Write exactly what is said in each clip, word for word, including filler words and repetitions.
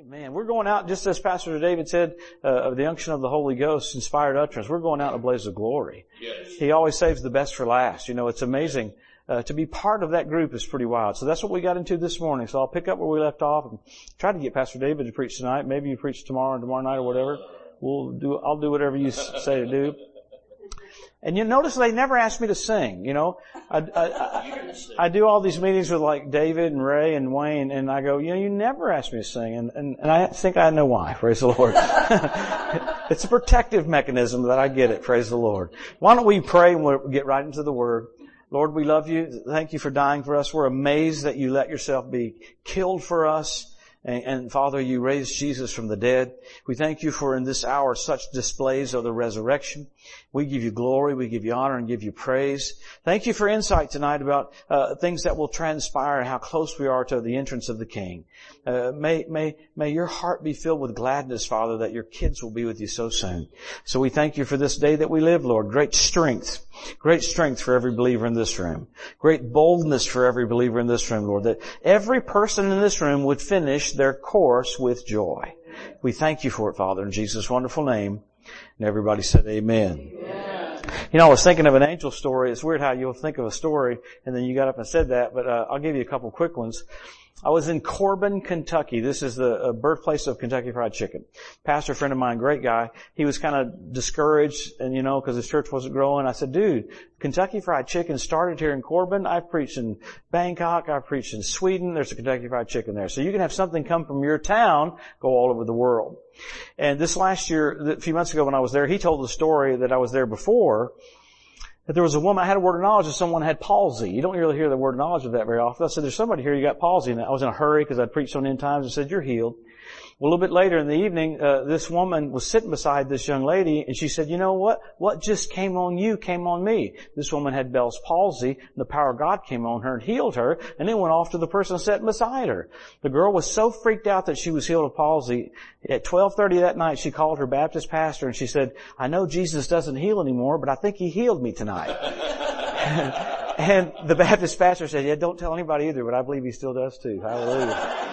Amen. We're going out, just as Pastor David said, uh, of the unction of the Holy Ghost, inspired utterance. We're going out in a blaze of glory. Yes. He always saves the best for last. You know, it's amazing. Uh, to be part of that group is pretty wild. So that's what we got into this morning. So I'll pick up where we left off and try to get Pastor David to preach tonight. Maybe you preach tomorrow and tomorrow night or whatever. We'll do, I'll do whatever you say to do. And you notice they never asked me to sing, you know. I, I, I, I do all these meetings with like David and Ray and Wayne, and I go, you know, you never asked me to sing. And, and, and I think I know why, praise the Lord. It's a protective mechanism that I get it, praise the Lord. Why don't we pray and we'll get right into the Word. Lord, we love you. Thank you for dying for us. We're amazed that you let yourself be killed for us. And, and Father, you raised Jesus from the dead. We thank you for in this hour such displays of the resurrection. We give you glory, we give you honor, and give you praise. Thank you for insight tonight about uh, things that will transpire and how close we are to the entrance of the King. Uh, may may may your heart be filled with gladness, Father, that your kids will be with you so soon. So we thank you for this day that we live, Lord. Great strength. Great strength for every believer in this room. Great boldness for every believer in this room, Lord, that every person in this room would finish their course with joy. We thank you for it, Father, in Jesus' wonderful name. And everybody said amen. Amen. You know, I was thinking of an angel story. It's weird how you'll think of a story, and then you got up and said that, but uh, I'll give you a couple quick ones. I was in Corbin, Kentucky. This is the uh, birthplace of Kentucky Fried Chicken. Pastor friend of mine, great guy. He was kind of discouraged, and you know, because his church wasn't growing. I said, dude, Kentucky Fried Chicken started here in Corbin. I've preached in Bangkok. I've preached in Sweden. There's a Kentucky Fried Chicken there. So you can have something come from your town, go all over the world. And this last year, a few months ago when I was there, he told the story that I was there before. But there was a woman, I had a word of knowledge, and someone had palsy. You don't really hear the word of knowledge of that very often. I said, there's somebody here, you got palsy. And I was in a hurry because I'd preached on end times and said, you're healed. Well, a little bit later in the evening, uh, this woman was sitting beside this young lady, and she said, you know what? What just came on you came on me. This woman had Bell's palsy, and the power of God came on her and healed her, and then went off to the person sitting beside her. The girl was so freaked out that she was healed of palsy. At twelve thirty that night, she called her Baptist pastor, and she said, I know Jesus doesn't heal anymore, but I think he healed me tonight. And the Baptist pastor said, yeah, don't tell anybody either, but I believe he still does too. Hallelujah.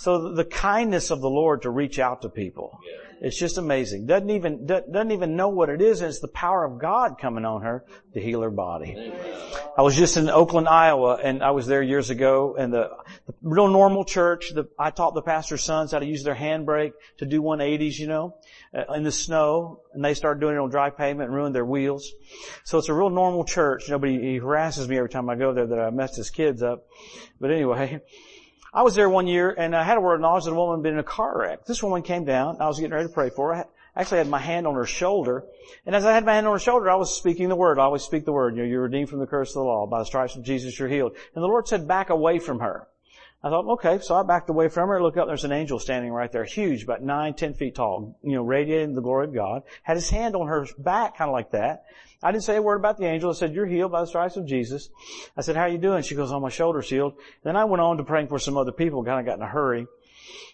So the kindness of the Lord to reach out to people. Yeah. It's just amazing. Doesn't even, doesn't even know what it is. And it's the power of God coming on her to heal her body. Amen. I was just in Oakland, Iowa, and I was there years ago, and the, the real normal church, the, I taught the pastor's sons how to use their handbrake to do one eighties, you know, uh, in the snow, and they started doing it on dry pavement and ruined their wheels. So it's a real normal church. Nobody, he harasses me every time I go there that I messed his kids up. But anyway, I was there one year, and I had a word of knowledge that a woman had been in a car wreck. This woman came down. I was getting ready to pray for her. I actually had my hand on her shoulder. And as I had my hand on her shoulder, I was speaking the word. I always speak the word. You know, you're redeemed from the curse of the law. By the stripes of Jesus, you're healed. And the Lord said, back away from her. I thought, okay, so I backed away from her. Look up, there's an angel standing right there, huge, about nine, ten feet tall, you know, radiating the glory of God. Had his hand on her back, kind of like that. I didn't say a word about the angel. I said, you're healed by the stripes of Jesus. I said, how are you doing? She goes, oh, my shoulder's healed. Then I went on to praying for some other people, kind of got in a hurry.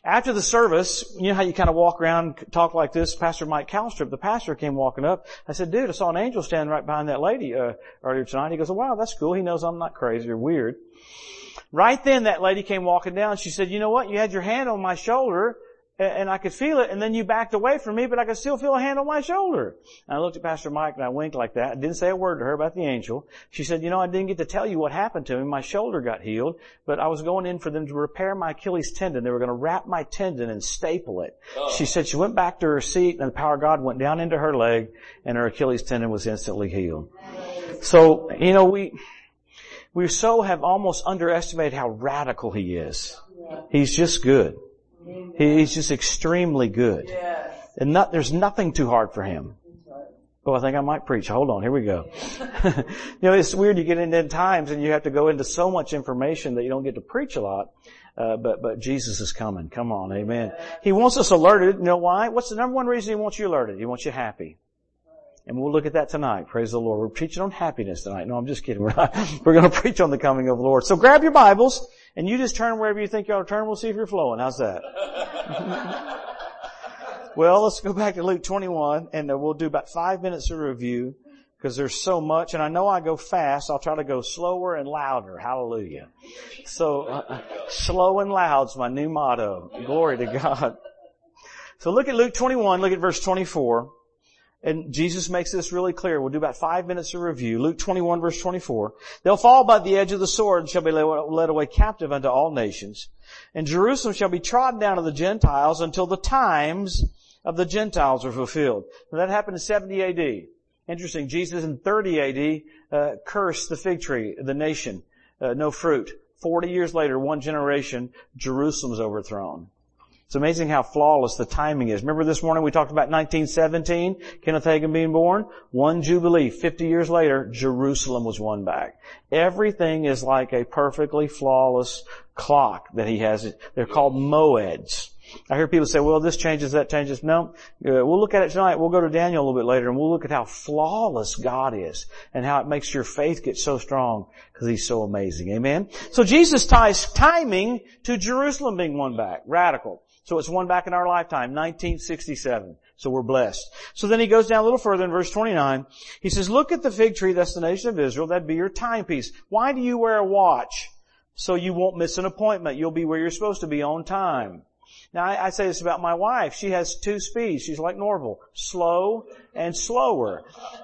After the service, you know how you kind of walk around, talk like this, Pastor Mike Calstrip, the pastor, came walking up. I said, dude, I saw an angel standing right behind that lady uh, earlier tonight. He goes, oh, wow, that's cool. He knows I'm not crazy or weird. Right then, that lady came walking down. She said, you know what? You had your hand on my shoulder, and I could feel it, and then you backed away from me, but I could still feel a hand on my shoulder. And I looked at Pastor Mike, and I winked like that. I didn't say a word to her about the angel. She said, you know, I didn't get to tell you what happened to me. My shoulder got healed, but I was going in for them to repair my Achilles tendon. They were going to wrap my tendon and staple it. Oh. She said she went back to her seat, and the power of God went down into her leg, and her Achilles tendon was instantly healed. So, you know, we... We so have almost underestimated how radical he is. He's just good. He's just extremely good. And not, there's nothing too hard for him. Oh, I think I might preach. Hold on. Here we go. You know, it's weird. You get into end times and you have to go into so much information that you don't get to preach a lot. Uh, but, but Jesus is coming. Come on. Amen. He wants us alerted. You know why? What's the number one reason he wants you alerted? He wants you happy. And we'll look at that tonight. Praise the Lord. We're preaching on happiness tonight. No, I'm just kidding. We're not. We're going to preach on the coming of the Lord. So grab your Bibles and you just turn wherever you think you ought to turn. We'll see if you're flowing. How's that? Well, let's go back to Luke twenty-one, and we'll do about five minutes of review. because there's so much, and I know I go fast. I'll try to go slower and louder. Hallelujah. So uh, slow and loud's my new motto. Glory to God. So look at Luke twenty-one. Look at verse twenty-four. And Jesus makes this really clear. We'll do about five minutes of review. Luke twenty-one, verse twenty-four. They'll fall by the edge of the sword and shall be led away captive unto all nations. And Jerusalem shall be trodden down of the Gentiles until the times of the Gentiles are fulfilled. Now that happened in seventy A D. Interesting. Jesus in thirty A D uh, cursed the fig tree, the nation, uh, no fruit. Forty years later, one generation, Jerusalem's overthrown. It's amazing how flawless the timing is. Remember this morning we talked about nineteen seventeen, Kenneth Hagin being born? One Jubilee. Fifty years later, Jerusalem was won back. Everything is like a perfectly flawless clock that he has. They're called moeds. I hear people say, well, this changes, that changes. No, we'll look at it tonight. We'll go to Daniel a little bit later, and we'll look at how flawless God is and how it makes your faith get so strong because He's so amazing. Amen? So Jesus ties timing to Jerusalem being won back. Radical. So it's one back in our lifetime, nineteen sixty-seven. So we're blessed. So then he goes down a little further in verse twenty-nine. He says, look at the fig tree, that's the nation of Israel. That'd be your timepiece. Why do you wear a watch? So you won't miss an appointment. You'll be where you're supposed to be on time. Now, I, I say this about my wife. She has two speeds. She's like Norval, slow and slower.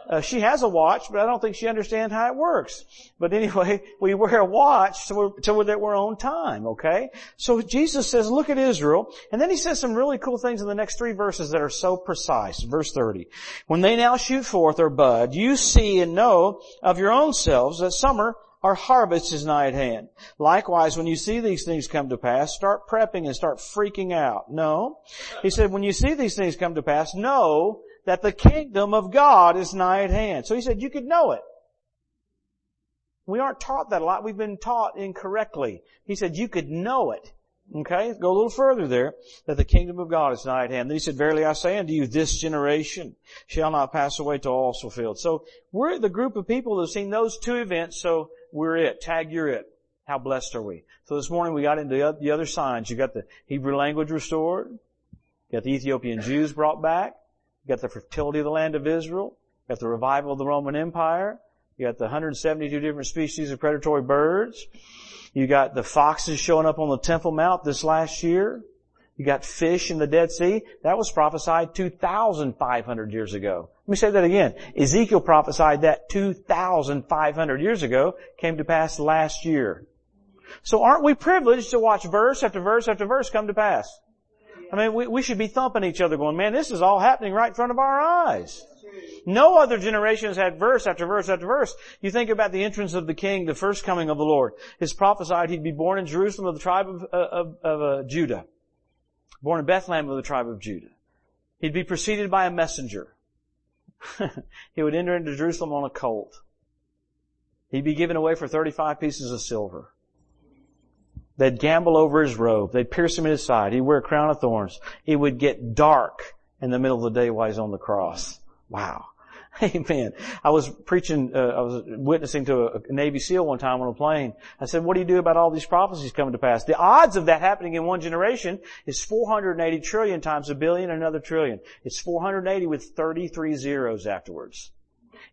Uh, she has a watch, but I don't think she understands how it works. But anyway, we wear a watch so we're, so that we're on time, okay? So Jesus says, look at Israel. And then he says some really cool things in the next three verses that are so precise. Verse thirty, when they now shoot forth their bud, you see and know of your own selves that summer our harvest is nigh at hand. Likewise, when you see these things come to pass, start prepping and start freaking out. No. He said, when you see these things come to pass, know that the kingdom of God is nigh at hand. So he said, you could know it. We aren't taught that a lot. We've been taught incorrectly. He said, you could know it. Okay? Go a little further there. That the kingdom of God is nigh at hand. Then he said, verily I say unto you, this generation shall not pass away till all is fulfilled. So we're the group of people that have seen those two events. So we're it. Tag, you're it. How blessed are we? So this morning we got into the other signs. You got the Hebrew language restored. You got the Ethiopian Jews brought back. You got the fertility of the land of Israel. You got the revival of the Roman Empire. You got the one hundred seventy-two different species of predatory birds. You got the foxes showing up on the Temple Mount this last year. You got fish in the Dead Sea. That was prophesied two thousand five hundred years ago. Let me say that again. Ezekiel prophesied that two thousand five hundred years ago, came to pass last year. So aren't we privileged to watch verse after verse after verse come to pass? I mean, we, we should be thumping each other going, man, this is all happening right in front of our eyes. No other generations had verse after verse after verse. You think about the entrance of the King, the first coming of the Lord. It's prophesied he'd be born in Jerusalem of the tribe of, of, of uh, Judah. Born in Bethlehem of the tribe of Judah. He'd be preceded by a messenger. He would enter into Jerusalem on a colt. He'd be given away for thirty-five pieces of silver. They'd gamble over his robe. They'd pierce him in his side. He'd wear a crown of thorns. It would get dark in the middle of the day while he's on the cross. Wow. Amen. I was preaching, uh, I was witnessing to a, a Navy SEAL one time on a plane. I said, what do you do about all these prophecies coming to pass? The odds of that happening in one generation is four hundred eighty trillion times a billion, another trillion. It's four hundred eighty with thirty-three zeros afterwards.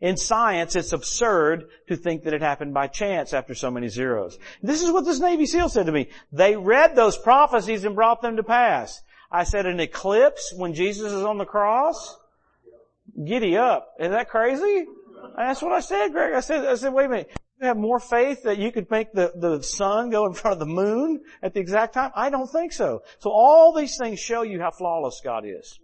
In science, it's absurd to think that it happened by chance after so many zeros. This is what this Navy SEAL said to me. They read those prophecies and brought them to pass. I said, an eclipse when Jesus is on the cross? Giddy up. Isn't that crazy? That's what I said, Greg. I said, I said, wait a minute. You have more faith that you could make the, the sun go in front of the moon at the exact time? I don't think so. So all these things show you how flawless God is.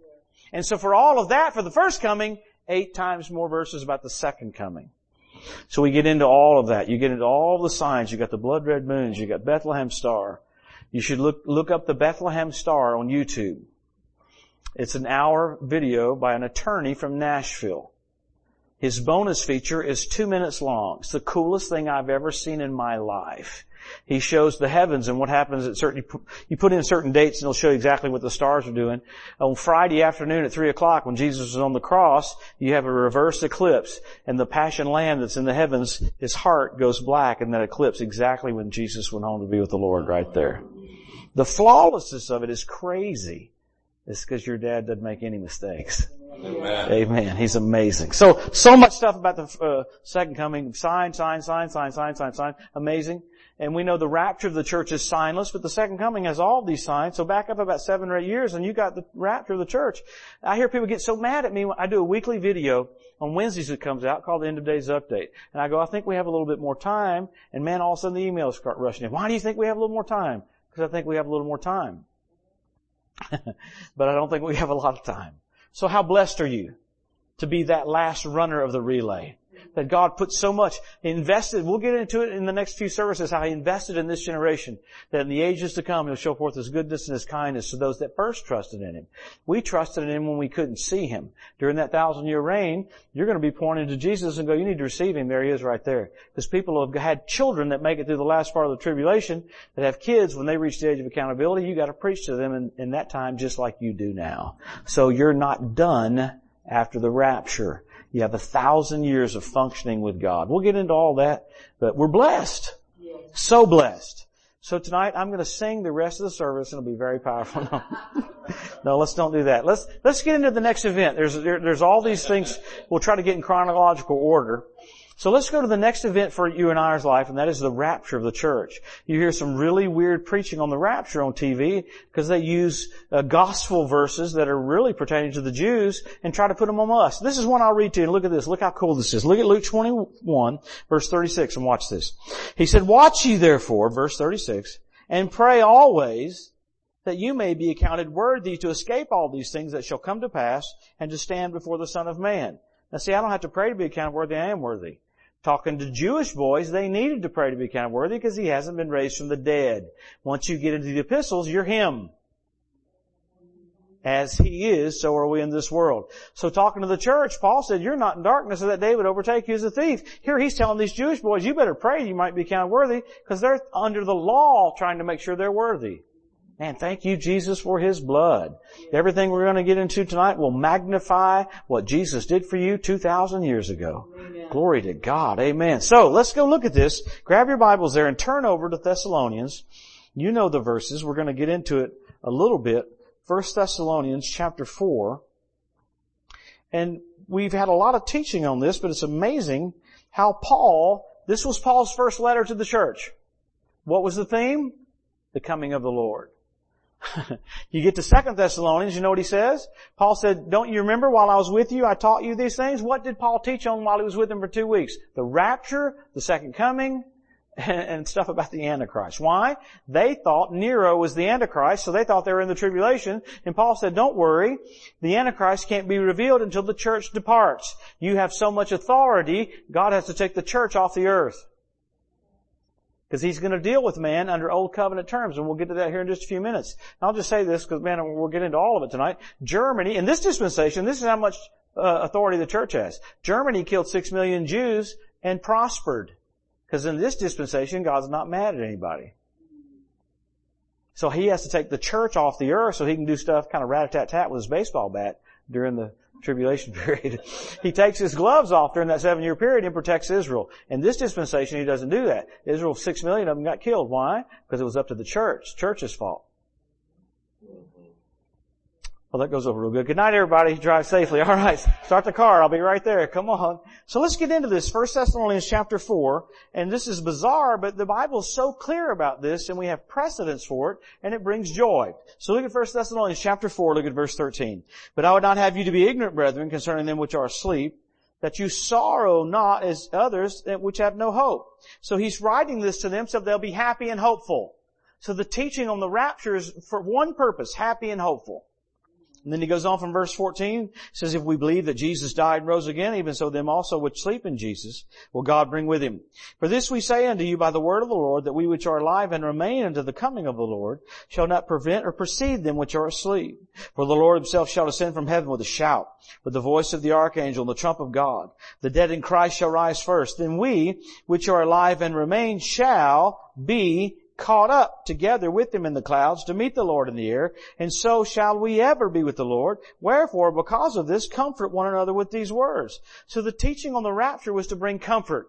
And so for all of that, for the first coming, eight times more verses about the second coming. So we get into all of that. You get into all the signs. You got the blood red moons. You got Bethlehem star. You should look, look up the Bethlehem star on YouTube. It's an hour video by an attorney from Nashville. His bonus feature is two minutes long. It's the coolest thing I've ever seen in my life. He shows the heavens and what happens at certain, you put in certain dates and he'll show you exactly what the stars are doing. On Friday afternoon at three o'clock when Jesus is on the cross, you have a reverse eclipse and the Passion Lamb that's in the heavens, his heart goes black in that eclipse exactly when Jesus went home to be with the Lord right there. The flawlessness of it is crazy. It's because your dad doesn't make any mistakes. Amen. Amen. He's amazing. So, so much stuff about the uh, second coming. Sign, sign, sign, sign, sign, sign, sign. Amazing. And we know the rapture of the church is signless, but the second coming has all these signs. So back up about seven or eight years and you got the rapture of the church. I hear people get so mad at me when I do a weekly video on Wednesdays that comes out called the End of Days Update. And I go, I think we have a little bit more time. And man, all of a sudden the emails start rushing in. Why do you think we have a little more time? Because I think we have a little more time. But I don't think we have a lot of time. So how blessed are you to be that last runner of the relay? That God put so much invested. We'll get into it in the next few services, how He invested in this generation, that in the ages to come He'll show forth His goodness and His kindness to those that first trusted in Him. We trusted in Him when we couldn't see Him. During that thousand year reign, you're going to be pointing to Jesus and go, you need to receive Him. There He is right there. Because people have had children that make it through the last part of the tribulation, that have kids, when they reach the age of accountability, you got to preach to them in, in that time just like you do now. So you're not done after the rapture. You have a thousand years of functioning with God. We'll get into all that, but we're blessed. Yes. So blessed. So tonight I'm going to sing the rest of the service and it'll be very powerful. No, no let's don't do that. Let's, let's get into the next event. There's, there, there's all these things. We'll try to get in chronological order. So let's go to the next event for you and I's life, and that is the rapture of the church. You hear some really weird preaching on the rapture on T V because they use uh, gospel verses that are really pertaining to the Jews and try to put them on us. This is one I'll read to you. Look at this. Look how cool this is. Look at Luke twenty-one, verse thirty-six, and watch this. He said, watch ye therefore, verse thirty-six, and pray always that you may be accounted worthy to escape all these things that shall come to pass and to stand before the Son of Man. Now see, I don't have to pray to be accounted worthy. I am worthy. Talking to Jewish boys, they needed to pray to be accounted worthy because He hasn't been raised from the dead. Once you get into the epistles, you're Him. As He is, so are we in this world. So talking to the church, Paul said, you're not in darkness so that day would overtake you as a thief. Here he's telling these Jewish boys, you better pray you might be accounted worthy because they're under the law trying to make sure they're worthy. Man, thank you, Jesus, for His blood. Everything we're going to get into tonight will magnify what Jesus did for you two thousand years ago. Amen. Glory to God. Amen. So let's go look at this. Grab your Bibles there and turn over to Thessalonians. You know the verses. We're going to get into it a little bit. First Thessalonians chapter four. And we've had a lot of teaching on this, but it's amazing how Paul, this was Paul's first letter to the church. What was the theme? The coming of the Lord. You get to Second Thessalonians, you know what he says? Paul said, don't you remember while I was with you, I taught you these things? What did Paul teach on while he was with them for two weeks? The rapture, the second coming, and stuff about the Antichrist. Why? They thought Nero was the Antichrist, so they thought they were in the tribulation. And Paul said, don't worry, the Antichrist can't be revealed until the church departs. You have so much authority, God has to take the church off the earth. Because He's going to deal with man under old covenant terms. And we'll get to that here in just a few minutes. And I'll just say this because, man, we'll get into all of it tonight. Germany, in this dispensation, this is how much uh, authority the church has. Germany killed six million Jews and prospered. Because in this dispensation, God's not mad at anybody. So He has to take the church off the earth so He can do stuff kind of rat-a-tat-tat with His baseball bat during the tribulation period. He takes his gloves off during that seven-year period and protects Israel. In this dispensation, he doesn't do that. Israel, six million of them got killed. Why? Because it was up to the church. Church's fault. Well, that goes over real good. Good night, everybody. Drive safely. All right. Start the car. I'll be right there. Come on. So let's get into this. First Thessalonians chapter four. And this is bizarre, but the Bible's so clear about this, and we have precedence for it, and it brings joy. So look at First Thessalonians chapter four. Look at verse thirteen. But I would not have you to be ignorant, brethren, concerning them which are asleep, that you sorrow not as others which have no hope. So he's writing this to them so they'll be happy and hopeful. So the teaching on the rapture is for one purpose, happy and hopeful. And then he goes on from verse fourteen, says, if we believe that Jesus died and rose again, even so them also which sleep in Jesus will God bring with Him. For this we say unto you by the word of the Lord, that we which are alive and remain unto the coming of the Lord shall not prevent or precede them which are asleep. For the Lord Himself shall descend from heaven with a shout, with the voice of the archangel and the trump of God. The dead in Christ shall rise first. Then we which are alive and remain shall be caught up together with Him in the clouds to meet the Lord in the air, and so shall we ever be with the Lord. Wherefore, because of this, comfort one another with these words. So the teaching on the rapture was to bring comfort.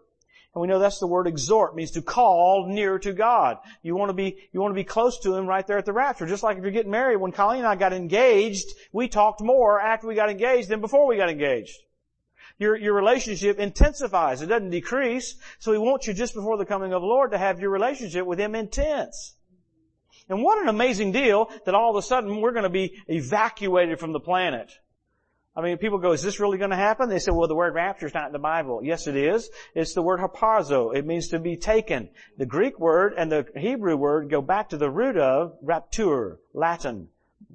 And we know that's the word exhort, means to call near to God. You want to be, you want to be close to Him right there at the rapture. Just like if you're getting married, when Colleen and I got engaged, we talked more after we got engaged than before we got engaged. Your, your relationship intensifies. It doesn't decrease. So He wants you just before the coming of the Lord to have your relationship with Him intense. And what an amazing deal that all of a sudden we're going to be evacuated from the planet. I mean, people go, is this really going to happen? They say, well, the word rapture is not in the Bible. Yes, it is. It's the word harpazo. It means to be taken. The Greek word and the Hebrew word go back to the root of rapture, Latin,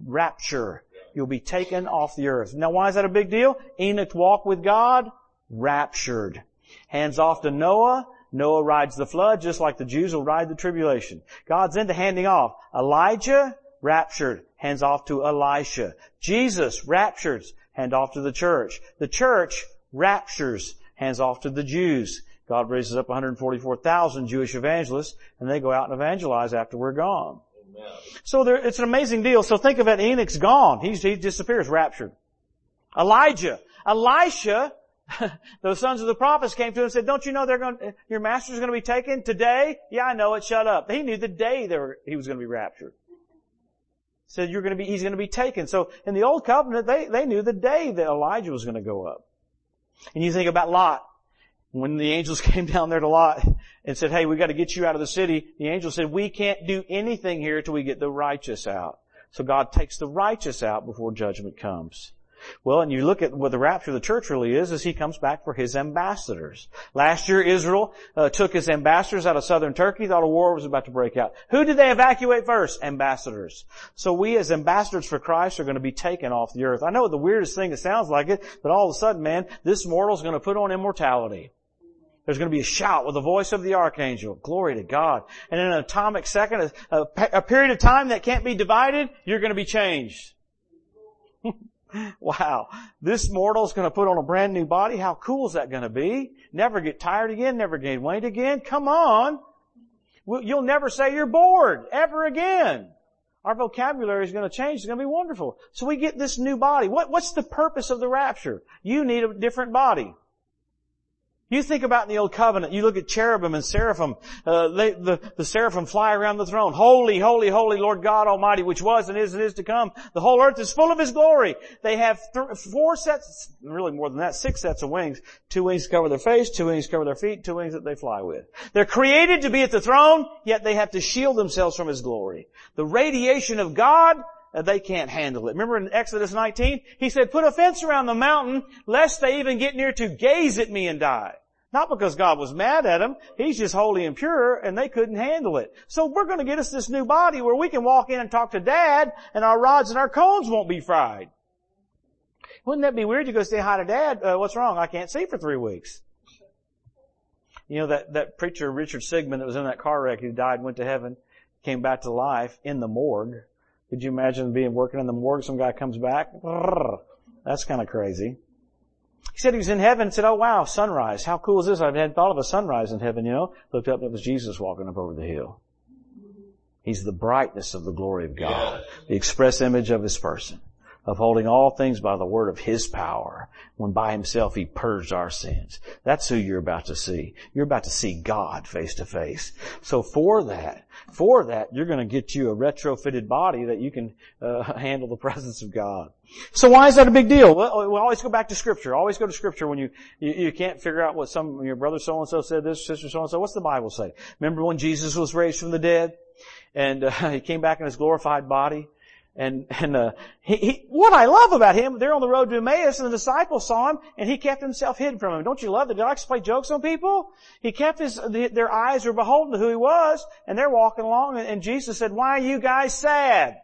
rapture. You'll be taken off the earth. Now, why is that a big deal? Enoch walked with God, raptured. Hands off to Noah. Noah rides the flood, just like the Jews will ride the tribulation. God's into handing off. Elijah, raptured. Hands off to Elisha. Jesus, raptures. Hand off to the church. The church raptures, hands off to the Jews. God raises up one hundred forty-four thousand Jewish evangelists, and they go out and evangelize after we're gone. Amen. So there, it's an amazing deal. So think of it, Enoch's gone. He's, he disappears, raptured. Elijah. Elisha, the sons of the prophets came to him and said, don't you know they're going, your master's going to be taken today? Yeah, I know it. Shut up. He knew the day they were, he was going to be raptured. Said you're going to be, he's going to be taken. So in the old covenant, they, they knew the day that Elijah was going to go up. And you think about Lot. When the angels came down there to Lot and said, hey, we got to get you out of the city. The angel said, we can't do anything here till we get the righteous out. So God takes the righteous out before judgment comes. Well, and you look at what the rapture of the church really is, is He comes back for His ambassadors. Last year, Israel uh, took his ambassadors out of southern Turkey, thought a war was about to break out. Who did they evacuate first? Ambassadors. So we as ambassadors for Christ are going to be taken off the earth. I know the weirdest thing, it sounds like it, but all of a sudden, man, this mortal is going to put on immortality. There's going to be a shout with the voice of the archangel. Glory to God. And in an atomic second, a, a period of time that can't be divided, you're going to be changed. Wow, this mortal's going to put on a brand new body. How cool is that going to be? Never get tired again, never gain weight again. Come on. You'll never say you're bored ever again. Our vocabulary is going to change. It's going to be wonderful. So we get this new body. What, what's the purpose of the rapture? You need a different body. You think about in the Old Covenant, you look at cherubim and seraphim, uh, they, the, the seraphim fly around the throne. Holy, holy, holy Lord God Almighty, which was and is and is to come. The whole earth is full of His glory. They have th- four sets, really more than that, six sets of wings. Two wings cover their face, two wings cover their feet, two wings that they fly with. They're created to be at the throne, yet they have to shield themselves from His glory. The radiation of God, uh, they can't handle it. Remember in Exodus nineteen, He said, put a fence around the mountain, lest they even get near to gaze at Me and die. Not because God was mad at them. He's just holy and pure, and they couldn't handle it. So we're going to get us this new body where we can walk in and talk to Dad, and our rods and our cones won't be fried. Wouldn't that be weird? You go say hi to Dad. Uh, what's wrong? I can't see for three weeks. You know, that, that preacher, Richard Sigmund, that was in that car wreck, who died, went to heaven, came back to life in the morgue. Could you imagine being working in the morgue? Some guy comes back. That's kind of crazy. He said he was in heaven and said, oh wow, sunrise. How cool is this? I hadn't thought of a sunrise in heaven, you know. Looked up and it was Jesus walking up over the hill. He's the brightness of the glory of God, the express image of His person, upholding all things by the word of His power, when by Himself He purged our sins. That's who you're about to see. You're about to see God face to face. So for that, for that, you're going to get you a retrofitted body that you can uh, handle the presence of God. So why is that a big deal? Well, we always go back to Scripture. Always go to Scripture when you, you, you can't figure out what some, your brother so-and-so said this, sister so-and-so. What's the Bible say? Remember when Jesus was raised from the dead and uh, He came back in His glorified body? And, and, uh, he, he, what I love about Him, they're on the road to Emmaus and the disciples saw Him and He kept Himself hidden from Him. Don't you love that? He likes to play jokes on people. He kept his, their eyes were beholden to who He was, and they're walking along and, and Jesus said, why are you guys sad?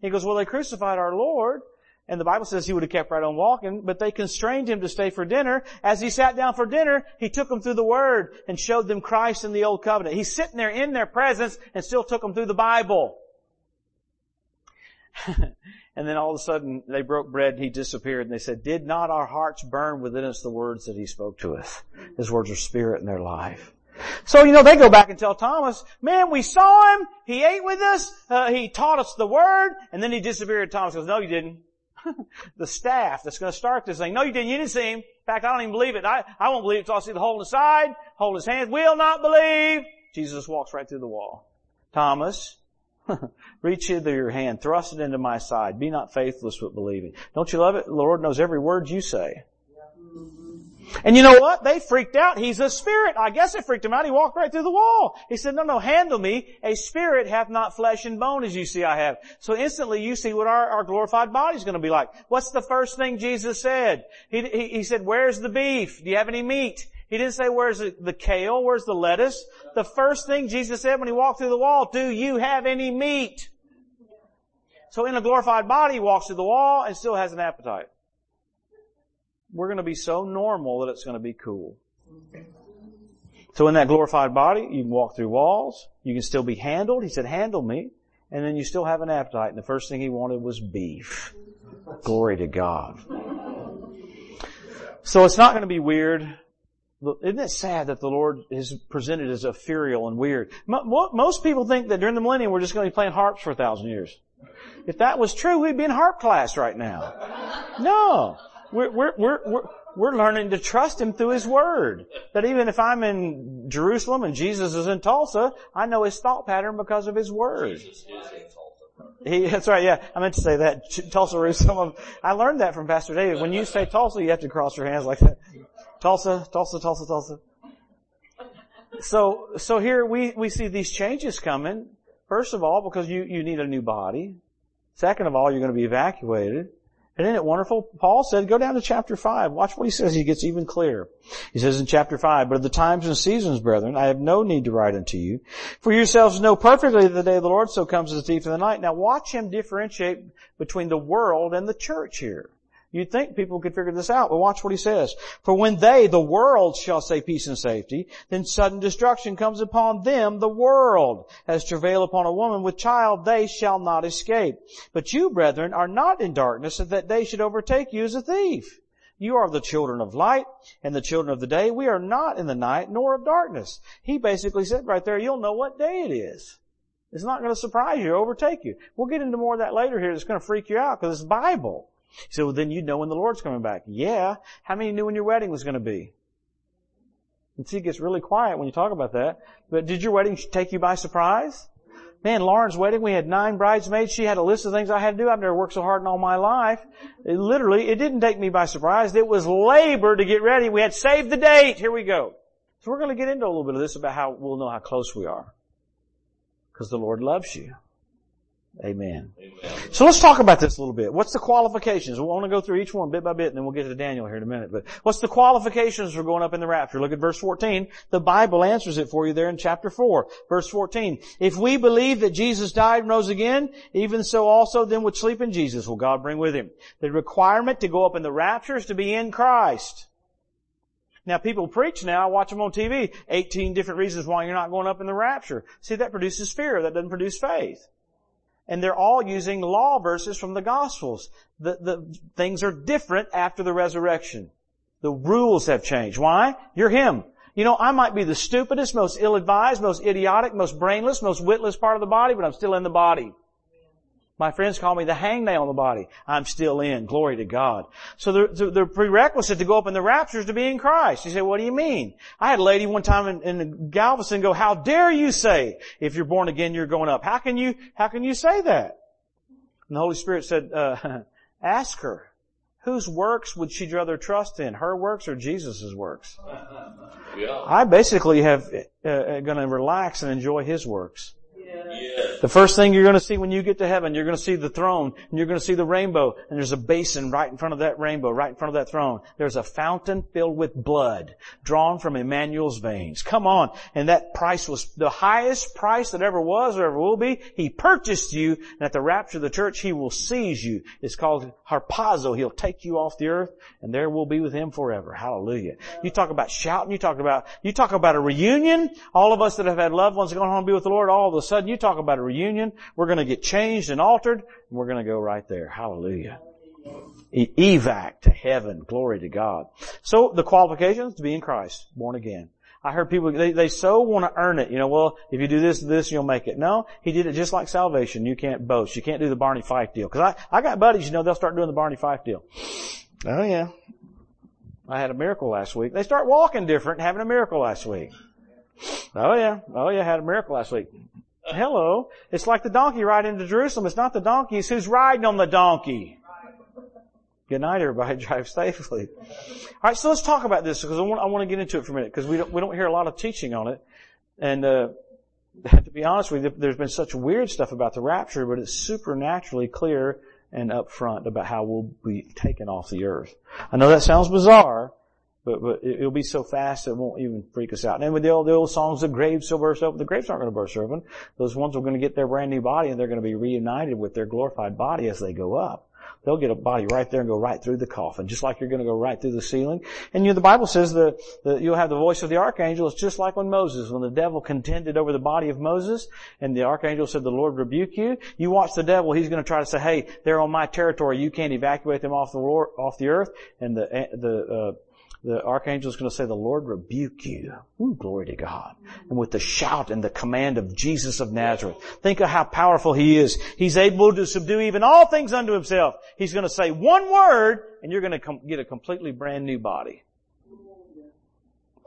He goes, well, they crucified our Lord. And the Bible says He would have kept right on walking, but they constrained Him to stay for dinner. As He sat down for dinner, He took them through the Word and showed them Christ in the Old Covenant. He's sitting there in their presence and still took them through the Bible. And then all of a sudden they broke bread and He disappeared, and they said, did not our hearts burn within us the words that He spoke to us? His words are spirit in their life. So, you know, they go back and tell Thomas, man, we saw Him, He ate with us, uh, He taught us the Word, and then He disappeared. Thomas goes, no, you didn't. the staff that's going to start this thing. No, you didn't. You didn't see him. In fact, I don't even believe it. I, I won't believe it until I see the hole in the side, hold his hands, will not believe. Jesus walks right through the wall. Thomas, reach hither your hand, thrust it into my side. Be not faithless but believing. Don't you love it? The Lord knows every word you say. And you know what? They freaked out. He's a spirit. I guess it freaked him out. He walked right through the wall. He said, no, no, handle me. A spirit hath not flesh and bone as you see I have. So instantly you see what our, our glorified body is going to be like. What's the first thing Jesus said? He, he, he said, where's the beef? Do you have any meat? He didn't say, where's the, the kale? Where's the lettuce? The first thing Jesus said when he walked through the wall, do you have any meat? So in a glorified body, he walks through the wall and still has an appetite. We're going to be so normal that it's going to be cool. So in that glorified body, you can walk through walls. You can still be handled. He said, handle me. And then you still have an appetite. And the first thing he wanted was beef. Glory to God. So it's not going to be weird. Isn't it sad that the Lord is presented as ethereal and weird? Most people think that during the millennium we're just going to be playing harps for a thousand years. If that was true, we'd be in harp class right now. No. We're, we're, we're, we're, we're learning to trust Him through His Word. That even if I'm in Jerusalem and Jesus is in Tulsa, I know His thought pattern because of His Word. Jesus is in Tulsa. He, that's right, yeah. I meant to say that. Tulsa, some of, I learned that from Pastor David. When you say Tulsa, you have to cross your hands like that. Tulsa, Tulsa, Tulsa, Tulsa. So, so here we, we see these changes coming. First of all, because you, you need a new body. Second of all, you're going to be evacuated. And isn't it wonderful? Paul said, go down to chapter five. Watch what he says. He gets even clearer. He says in chapter five, but of the times and seasons, brethren, I have no need to write unto you. For yourselves know perfectly the day of the Lord, so comes the thief in the night. Now watch him differentiate between the world and the church here. You'd think people could figure this out, but watch what he says. For when they, the world, shall say peace and safety, then sudden destruction comes upon them, the world. As travail upon a woman with child, they shall not escape. But you, brethren, are not in darkness, so that they should overtake you as a thief. You are the children of light and the children of the day. We are not in the night nor of darkness. He basically said right there, you'll know what day it is. It's not going to surprise you or overtake you. We'll get into more of that later here. It's going to freak you out because it's Bible. He said, well, then you know when the Lord's coming back. Yeah. How many knew when your wedding was going to be? And see, it gets really quiet when you talk about that. But did your wedding take you by surprise? Man, Lauren's wedding, we had nine bridesmaids. She had a list of things I had to do. I've never worked so hard in all my life. It literally, it didn't take me by surprise. It was labor to get ready. We had saved the date. Here we go. So we're going to get into a little bit of this about how we'll know how close we are. Because the Lord loves you. Amen. Amen. So let's talk about this a little bit. What's the qualifications? I want to go through each one bit by bit, and then we'll get to Daniel here in a minute. But what's the qualifications for going up in the rapture? Look at verse fourteen. The Bible answers it for you there in chapter four. Verse fourteen. If we believe that Jesus died and rose again, even so also them which sleep in Jesus will God bring with Him. The requirement to go up in the rapture is to be in Christ. Now people preach now, I watch them on T V, eighteen different reasons why you're not going up in the rapture. See, that produces fear. That doesn't produce faith. And they're all using law verses from the Gospels. The, the things are different after the resurrection. The rules have changed. Why? You're Him. You know, I might be the stupidest, most ill-advised, most idiotic, most brainless, most witless part of the body, but I'm still in the body. My friends call me the hangnail on the body. I'm still in. Glory to God. So the, the prerequisite to go up in the rapture is to be in Christ. You say, what do you mean? I had a lady one time in, in Galveston go, how dare you say, if you're born again, you're going up. How can you, how can you say that? And the Holy Spirit said, uh, ask her, whose works would she rather trust in? Her works or Jesus' works? Yeah. I basically have, uh, gonna relax and enjoy His works. Yes. The first thing you're going to see when you get to heaven, you're going to see the throne, and you're going to see the rainbow, and there's a basin right in front of that rainbow, right in front of that throne. There's a fountain filled with blood drawn from Emmanuel's veins. Come on. And that price was the highest price that ever was or ever will be. He purchased you, and at the rapture of the church, He will seize you. It's called harpazo. He'll take you off the earth, and there we'll be with Him forever. Hallelujah. You talk about shouting, you talk about, you talk about a reunion. All of us that have had loved ones going home to be with the Lord, all of a sudden, you talk about a reunion, we're going to get changed and altered, and we're going to go right there. Hallelujah. E- evac to heaven. Glory to God. So the qualifications to be in Christ, born again. I heard people, they, they so want to earn it. You know, well, if you do this, this, you'll make it. No, he did it just like salvation. You can't boast. You can't do the Barney Fife deal. Because I, I got buddies, you know, they'll start doing the Barney Fife deal. Oh, yeah. I had a miracle last week. They start walking different and having a miracle last week. Oh, yeah. Oh, yeah, I had a miracle last week. Hello. It's like the donkey ride into Jerusalem. It's not the donkey. It's who's riding on the donkey. Good night, everybody. Drive safely. All right, so let's talk about this because I want, I want to get into it for a minute because we don't, we don't hear a lot of teaching on it. And uh, to be honest with you, there's been such weird stuff about the rapture, but it's supernaturally clear and upfront about how we'll be taken off the earth. I know that sounds bizarre, but, but it'll be so fast it won't even freak us out. And with the old, the old songs, the graves will burst open. The graves aren't going to burst open. Those ones are going to get their brand new body, and they're going to be reunited with their glorified body as they go up. They'll get a body right there and go right through the coffin, just like you're going to go right through the ceiling. And you know, the Bible says that you'll have the voice of the archangel. It's just like when Moses, when the devil contended over the body of Moses, and the archangel said, "The Lord rebuke you." You watch the devil; he's going to try to say, "Hey, they're on my territory. You can't evacuate them off the Lord, off the earth." And the the uh, the archangel is going to say, "The Lord rebuke you." Ooh, glory to God. And with the shout and the command of Jesus of Nazareth, think of how powerful He is. He's able to subdue even all things unto Himself. He's going to say one word, and you're going to com- get a completely brand new body.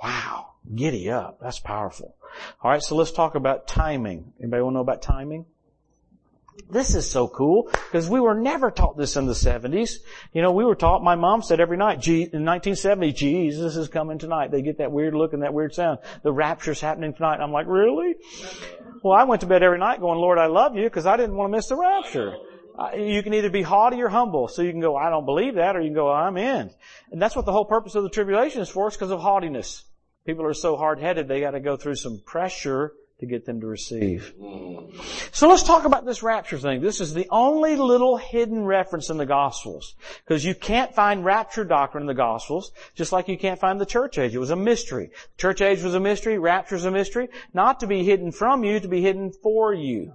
Wow. Giddy up. That's powerful. All right, so let's talk about timing. Anybody want to know about timing? This is so cool because we were never taught this in the seventies. You know, we were taught, my mom said every night, G- in nineteen seventy, Jesus is coming tonight. They get that weird look and that weird sound. The rapture's happening tonight. And I'm like, really? Well, I went to bed every night going, "Lord, I love you," because I didn't want to miss the rapture. Uh, you can either be haughty or humble. So you can go, "I don't believe that," or you can go, "I'm in." And that's what the whole purpose of the tribulation is for, is because of haughtiness. People are so hard-headed, they got to go through some pressure to get them to receive. So let's talk about this rapture thing. This is the only little hidden reference in the Gospels, because you can't find rapture doctrine in the Gospels, just like you can't find the church age. It was a mystery. The church age was a mystery. Rapture is a mystery. Not to be hidden from you, to be hidden for you.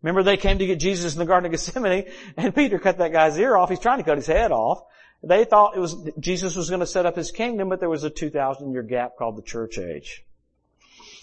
Remember, they came to get Jesus in the Garden of Gethsemane, and Peter cut that guy's ear off. He's trying to cut his head off. They thought it was Jesus was going to set up His kingdom, but there was a two thousand year gap called the church age.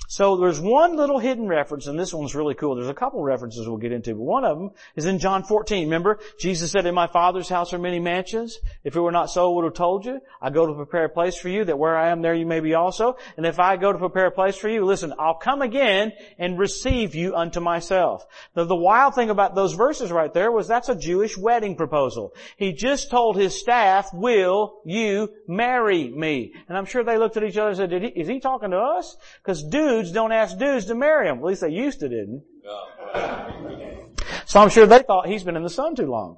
So there's one little hidden reference, and this one's really cool. There's a couple references we'll get into, but one of them is in John fourteen. Remember, Jesus said, "In my Father's house are many mansions. If it were not so, I would have told you. I go to prepare a place for you, that where I am, there you may be also. And if I go to prepare a place for you, listen, I'll come again and receive you unto myself." Now, the wild thing about those verses right there was that's a Jewish wedding proposal. He just told His staff, "Will you marry me?" And I'm sure they looked at each other and said, Did he, is he talking to us? Because dude, don't ask dudes to marry them. At least they used to didn't. So I'm sure they thought he's been in the sun too long.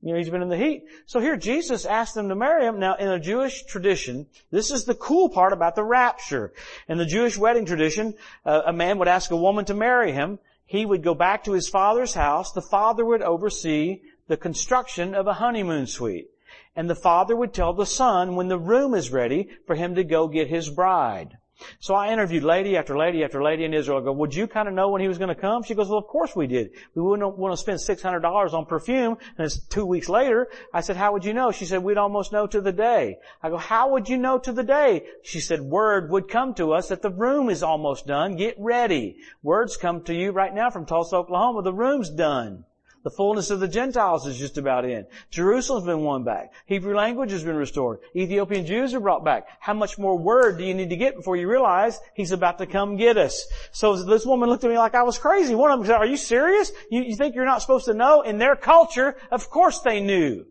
You know, he's been in the heat. So here Jesus asked them to marry him. Now, in a Jewish tradition, this is the cool part about the rapture. In the Jewish wedding tradition, uh, a man would ask a woman to marry him. He would go back to his father's house. The father would oversee the construction of a honeymoon suite. And the father would tell the son when the room is ready for him to go get his bride. So I interviewed lady after lady after lady in Israel. I go, "Would you kind of know when he was going to come?" She goes, "Well, of course we did. We wouldn't want to spend six hundred dollars on perfume." And it's two weeks later. I said, "How would you know?" She said, "We'd almost know to the day." I go, "How would you know to the day?" She said, "Word would come to us that the room is almost done. Get ready." Words come to you right now from Tulsa, Oklahoma. The room's done. The fullness of the Gentiles is just about in. Jerusalem's been won back. Hebrew language has been restored. Ethiopian Jews are brought back. How much more word do you need to get before you realize He's about to come get us? So this woman looked at me like I was crazy. One of them said, "Are you serious? You, you think you're not supposed to know?" In their culture, of course they knew.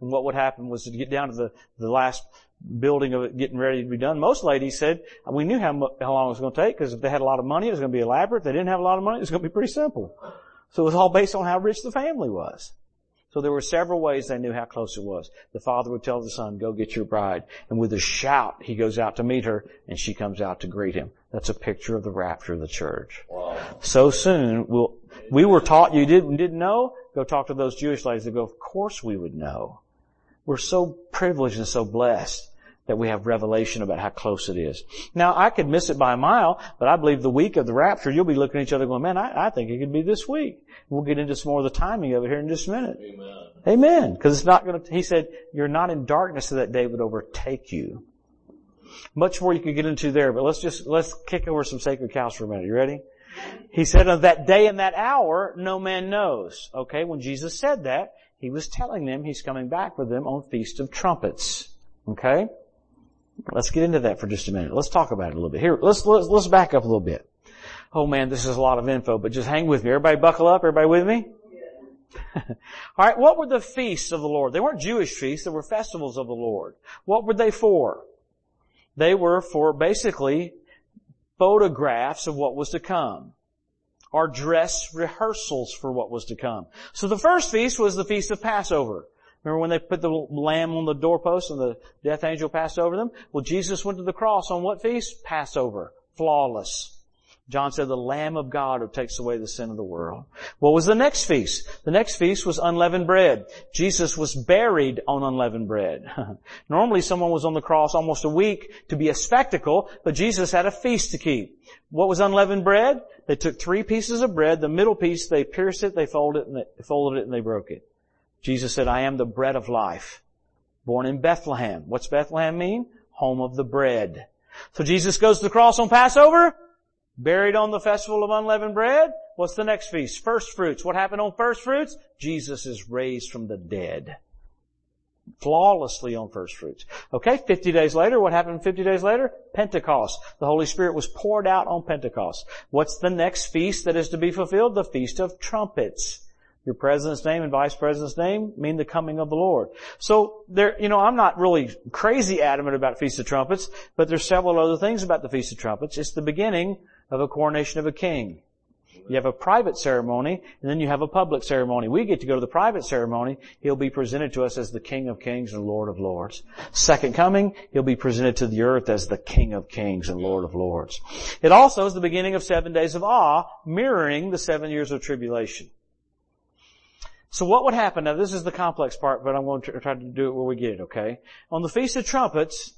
And what would happen was to get down to the, the last building of it getting ready to be done. Most ladies said, "We knew how, how long it was going to take," because if they had a lot of money, it was going to be elaborate. If they didn't have a lot of money, it was going to be pretty simple. So it was all based on how rich the family was. So there were several ways they knew how close it was. The father would tell the son, "Go get your bride." And with a shout, he goes out to meet her, and she comes out to greet him. That's a picture of the rapture of the church. Wow. So soon, we'll, we were taught you didn't, didn't know. Go talk to those Jewish ladies. They go, "Of course we would know." We're so privileged and so blessed that we have revelation about how close it is. Now, I could miss it by a mile, but I believe the week of the rapture, you'll be looking at each other going, "Man, I, I think it could be this week." We'll get into some more of the timing of it here in just a minute. Amen. Amen. Because it's not going to, he said, "You're not in darkness so that day would overtake you." much more you can get into there, but let's just, let's kick over some sacred cows for a minute. You ready? He said, of that day and that hour, no man knows. Okay, when Jesus said that, he was telling them he's coming back with them on Feast of Trumpets. Okay? Let's get into that for just a minute. Let's talk about it a little bit. Here, let's, let's, let's back up a little bit. Oh man, this is a lot of info, but just hang with me. Everybody buckle up. Everybody with me? All right, what were the feasts of the Lord? They weren't Jewish feasts. They were festivals of the Lord. What were they for? They were for basically photographs of what was to come, or dress rehearsals for what was to come. So the first feast was the Feast of Passover. Remember when they put the lamb on the doorpost and the death angel passed over them? Well, Jesus went to the cross on what feast? Passover. Flawless. John said, the Lamb of God who takes away the sin of the world. What was the next feast? The next feast was unleavened bread. Jesus was buried on unleavened bread. Normally someone was on the cross almost a week to be a spectacle, but Jesus had a feast to keep. What was unleavened bread? They took three pieces of bread, the middle piece, they pierced it, they folded it, and they, folded it, and they broke it. Jesus said, I am the bread of life, born in Bethlehem. What's Bethlehem mean? Home of the bread. So Jesus goes to the cross on Passover, buried on the festival of unleavened bread. What's the next feast? First fruits. What happened on first fruits? Jesus is raised from the dead. Flawlessly on first fruits. Okay, fifty days later, what happened fifty days later? Pentecost. The Holy Spirit was poured out on Pentecost. What's the next feast that is to be fulfilled? The Feast of Trumpets. Your president's name and vice president's name mean the coming of the Lord. So there, you know, I'm not really crazy adamant about Feast of Trumpets, but there's several other things about the Feast of Trumpets. It's the beginning of a coronation of a king. You have a private ceremony, and then you have a public ceremony. We get to go to the private ceremony. He'll be presented to us as the King of Kings and Lord of Lords. Second coming, he'll be presented to the earth as the King of Kings and Lord of Lords. It also is the beginning of seven days of awe, mirroring the seven years of tribulation. So what would happen? Now, this is the complex part, but I'm going to try to do it where we get it, okay? On the Feast of Trumpets,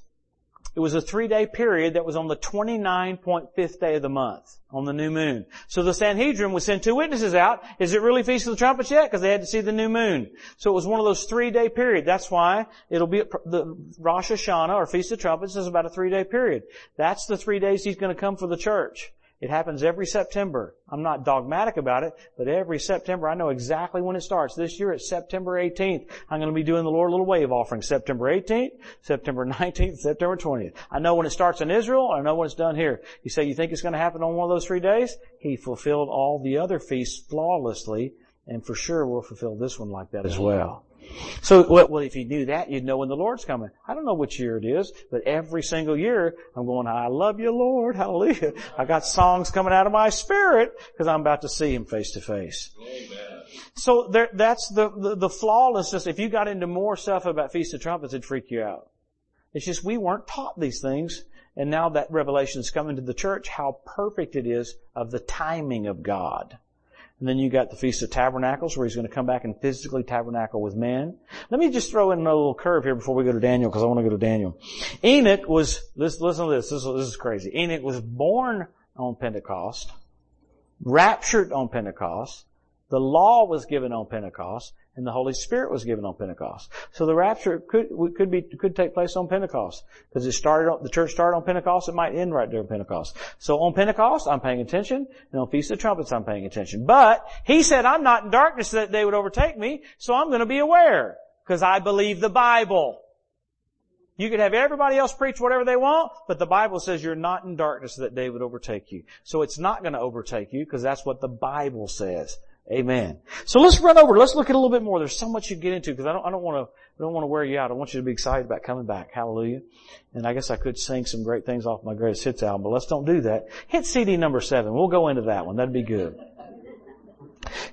it was a three-day period that was on the twenty-ninth point fifth day of the month, on the new moon. So the Sanhedrin would send two witnesses out. Is it really Feast of the Trumpets yet? Because they had to see the new moon. So it was one of those three-day periods. That's why it'll be the Rosh Hashanah, or Feast of Trumpets, is about a three-day period. That's the three days he's going to come for the church. It happens every September. I'm not dogmatic about it, but every September I know exactly when it starts. This year it's September eighteenth. I'm going to be doing the Lord a Little Wave offering September eighteenth, September nineteenth, September twentieth. I know when it starts in Israel, I know when it's done here. You say you think it's going to happen on one of those three days? He fulfilled all the other feasts flawlessly, and for sure we'll fulfill this one like that as well. So, well, if you knew that, you'd know when the Lord's coming. I don't know which year it is, but every single year, I'm going, I love you, Lord. Hallelujah. I got songs coming out of my spirit because I'm about to see Him face to face. Amen. So there, that's the, the, the flawlessness. If you got into more stuff about Feast of Trumpets, it'd freak you out. It's just we weren't taught these things. And now that revelation is coming to the church, how perfect it is of the timing of God. And then you got the Feast of Tabernacles where He's going to come back and physically tabernacle with man. Let me just throw in another little curve here before we go to Daniel, because I want to go to Daniel. Enoch was, listen, listen to this, this, this is crazy. Enoch was born on Pentecost, raptured on Pentecost, the law was given on Pentecost, and the Holy Spirit was given on Pentecost. So the rapture could, could be, could take place on Pentecost. Because it started, the church started on Pentecost, it might end right there on Pentecost. So on Pentecost, I'm paying attention, and on Feast of Trumpets, I'm paying attention. But, He said, I'm not in darkness that they would overtake me, so I'm gonna be aware. Because I believe the Bible. You could have everybody else preach whatever they want, but the Bible says you're not in darkness that they would overtake you. So it's not gonna overtake you, because that's what the Bible says. Amen. So let's run over. Let's look at a little bit more. There's so much you get into because I don't, I don't want to, I don't want to wear you out. I want you to be excited about coming back. Hallelujah. And I guess I could sing some great things off my greatest hits album, but let's don't do that. Hit C D number seven. We'll go into that one. That'd be good.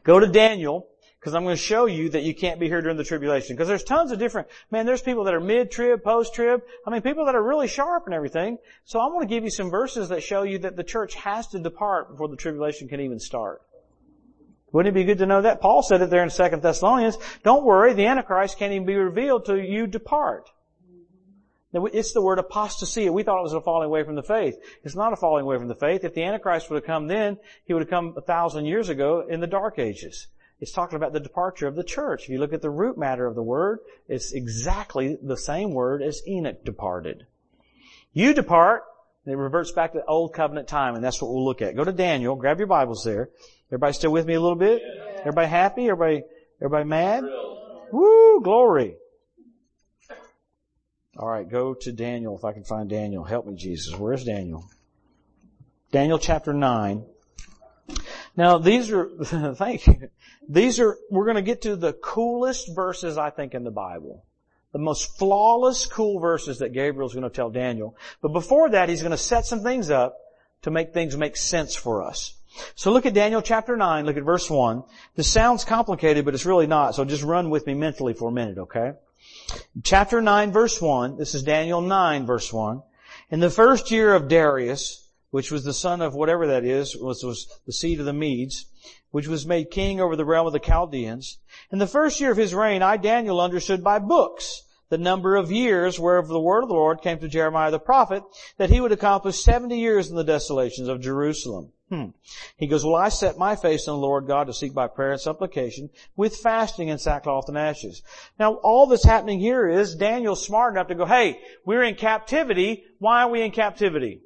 Go to Daniel because I'm going to show you that you can't be here during the tribulation because there's tons of different, man, there's people that are mid-trib, post-trib. I mean, people that are really sharp and everything. So I want to give you some verses that show you that the church has to depart before the tribulation can even start. Wouldn't it be good to know that? Paul said it there in Second Thessalonians. Don't worry, the Antichrist can't even be revealed till you depart. It's the word apostasy. We thought it was a falling away from the faith. It's not a falling away from the faith. If the Antichrist would have come then, he would have come a thousand years ago in the Dark Ages. It's talking about the departure of the church. If you look at the root matter of the word, it's exactly the same word as Enoch departed. You depart. And it reverts back to the old covenant time, and that's what we'll look at. Go to Daniel. Grab your Bibles there. Everybody still with me a little bit? Yeah. Everybody happy? Everybody, everybody mad? Real. Woo, glory. All right, go to Daniel, if I can find Daniel. Help me, Jesus. Where's Daniel? Daniel chapter nine. Now, these are, thank you. These are, we're going to get to the coolest verses, I think, in the Bible. The most flawless, cool verses that Gabriel's going to tell Daniel. But before that, he's going to set some things up to make things make sense for us. So look at Daniel chapter nine, look at verse one. This sounds complicated, but it's really not, so just run with me mentally for a minute, okay? Chapter nine, verse one. This is Daniel nine, verse one. In the first year of Darius, which was the son of whatever that is, which was the seed of the Medes, which was made king over the realm of the Chaldeans, in the first year of his reign, I, Daniel, understood by books the number of years whereof the word of the Lord came to Jeremiah the prophet, that he would accomplish seventy years in the desolations of Jerusalem. Hmm. He goes, well, I set my face on the Lord God to seek by prayer and supplication with fasting and sackcloth and ashes. Now, all that's happening here is Daniel's smart enough to go, hey, we're in captivity. Why are we in captivity?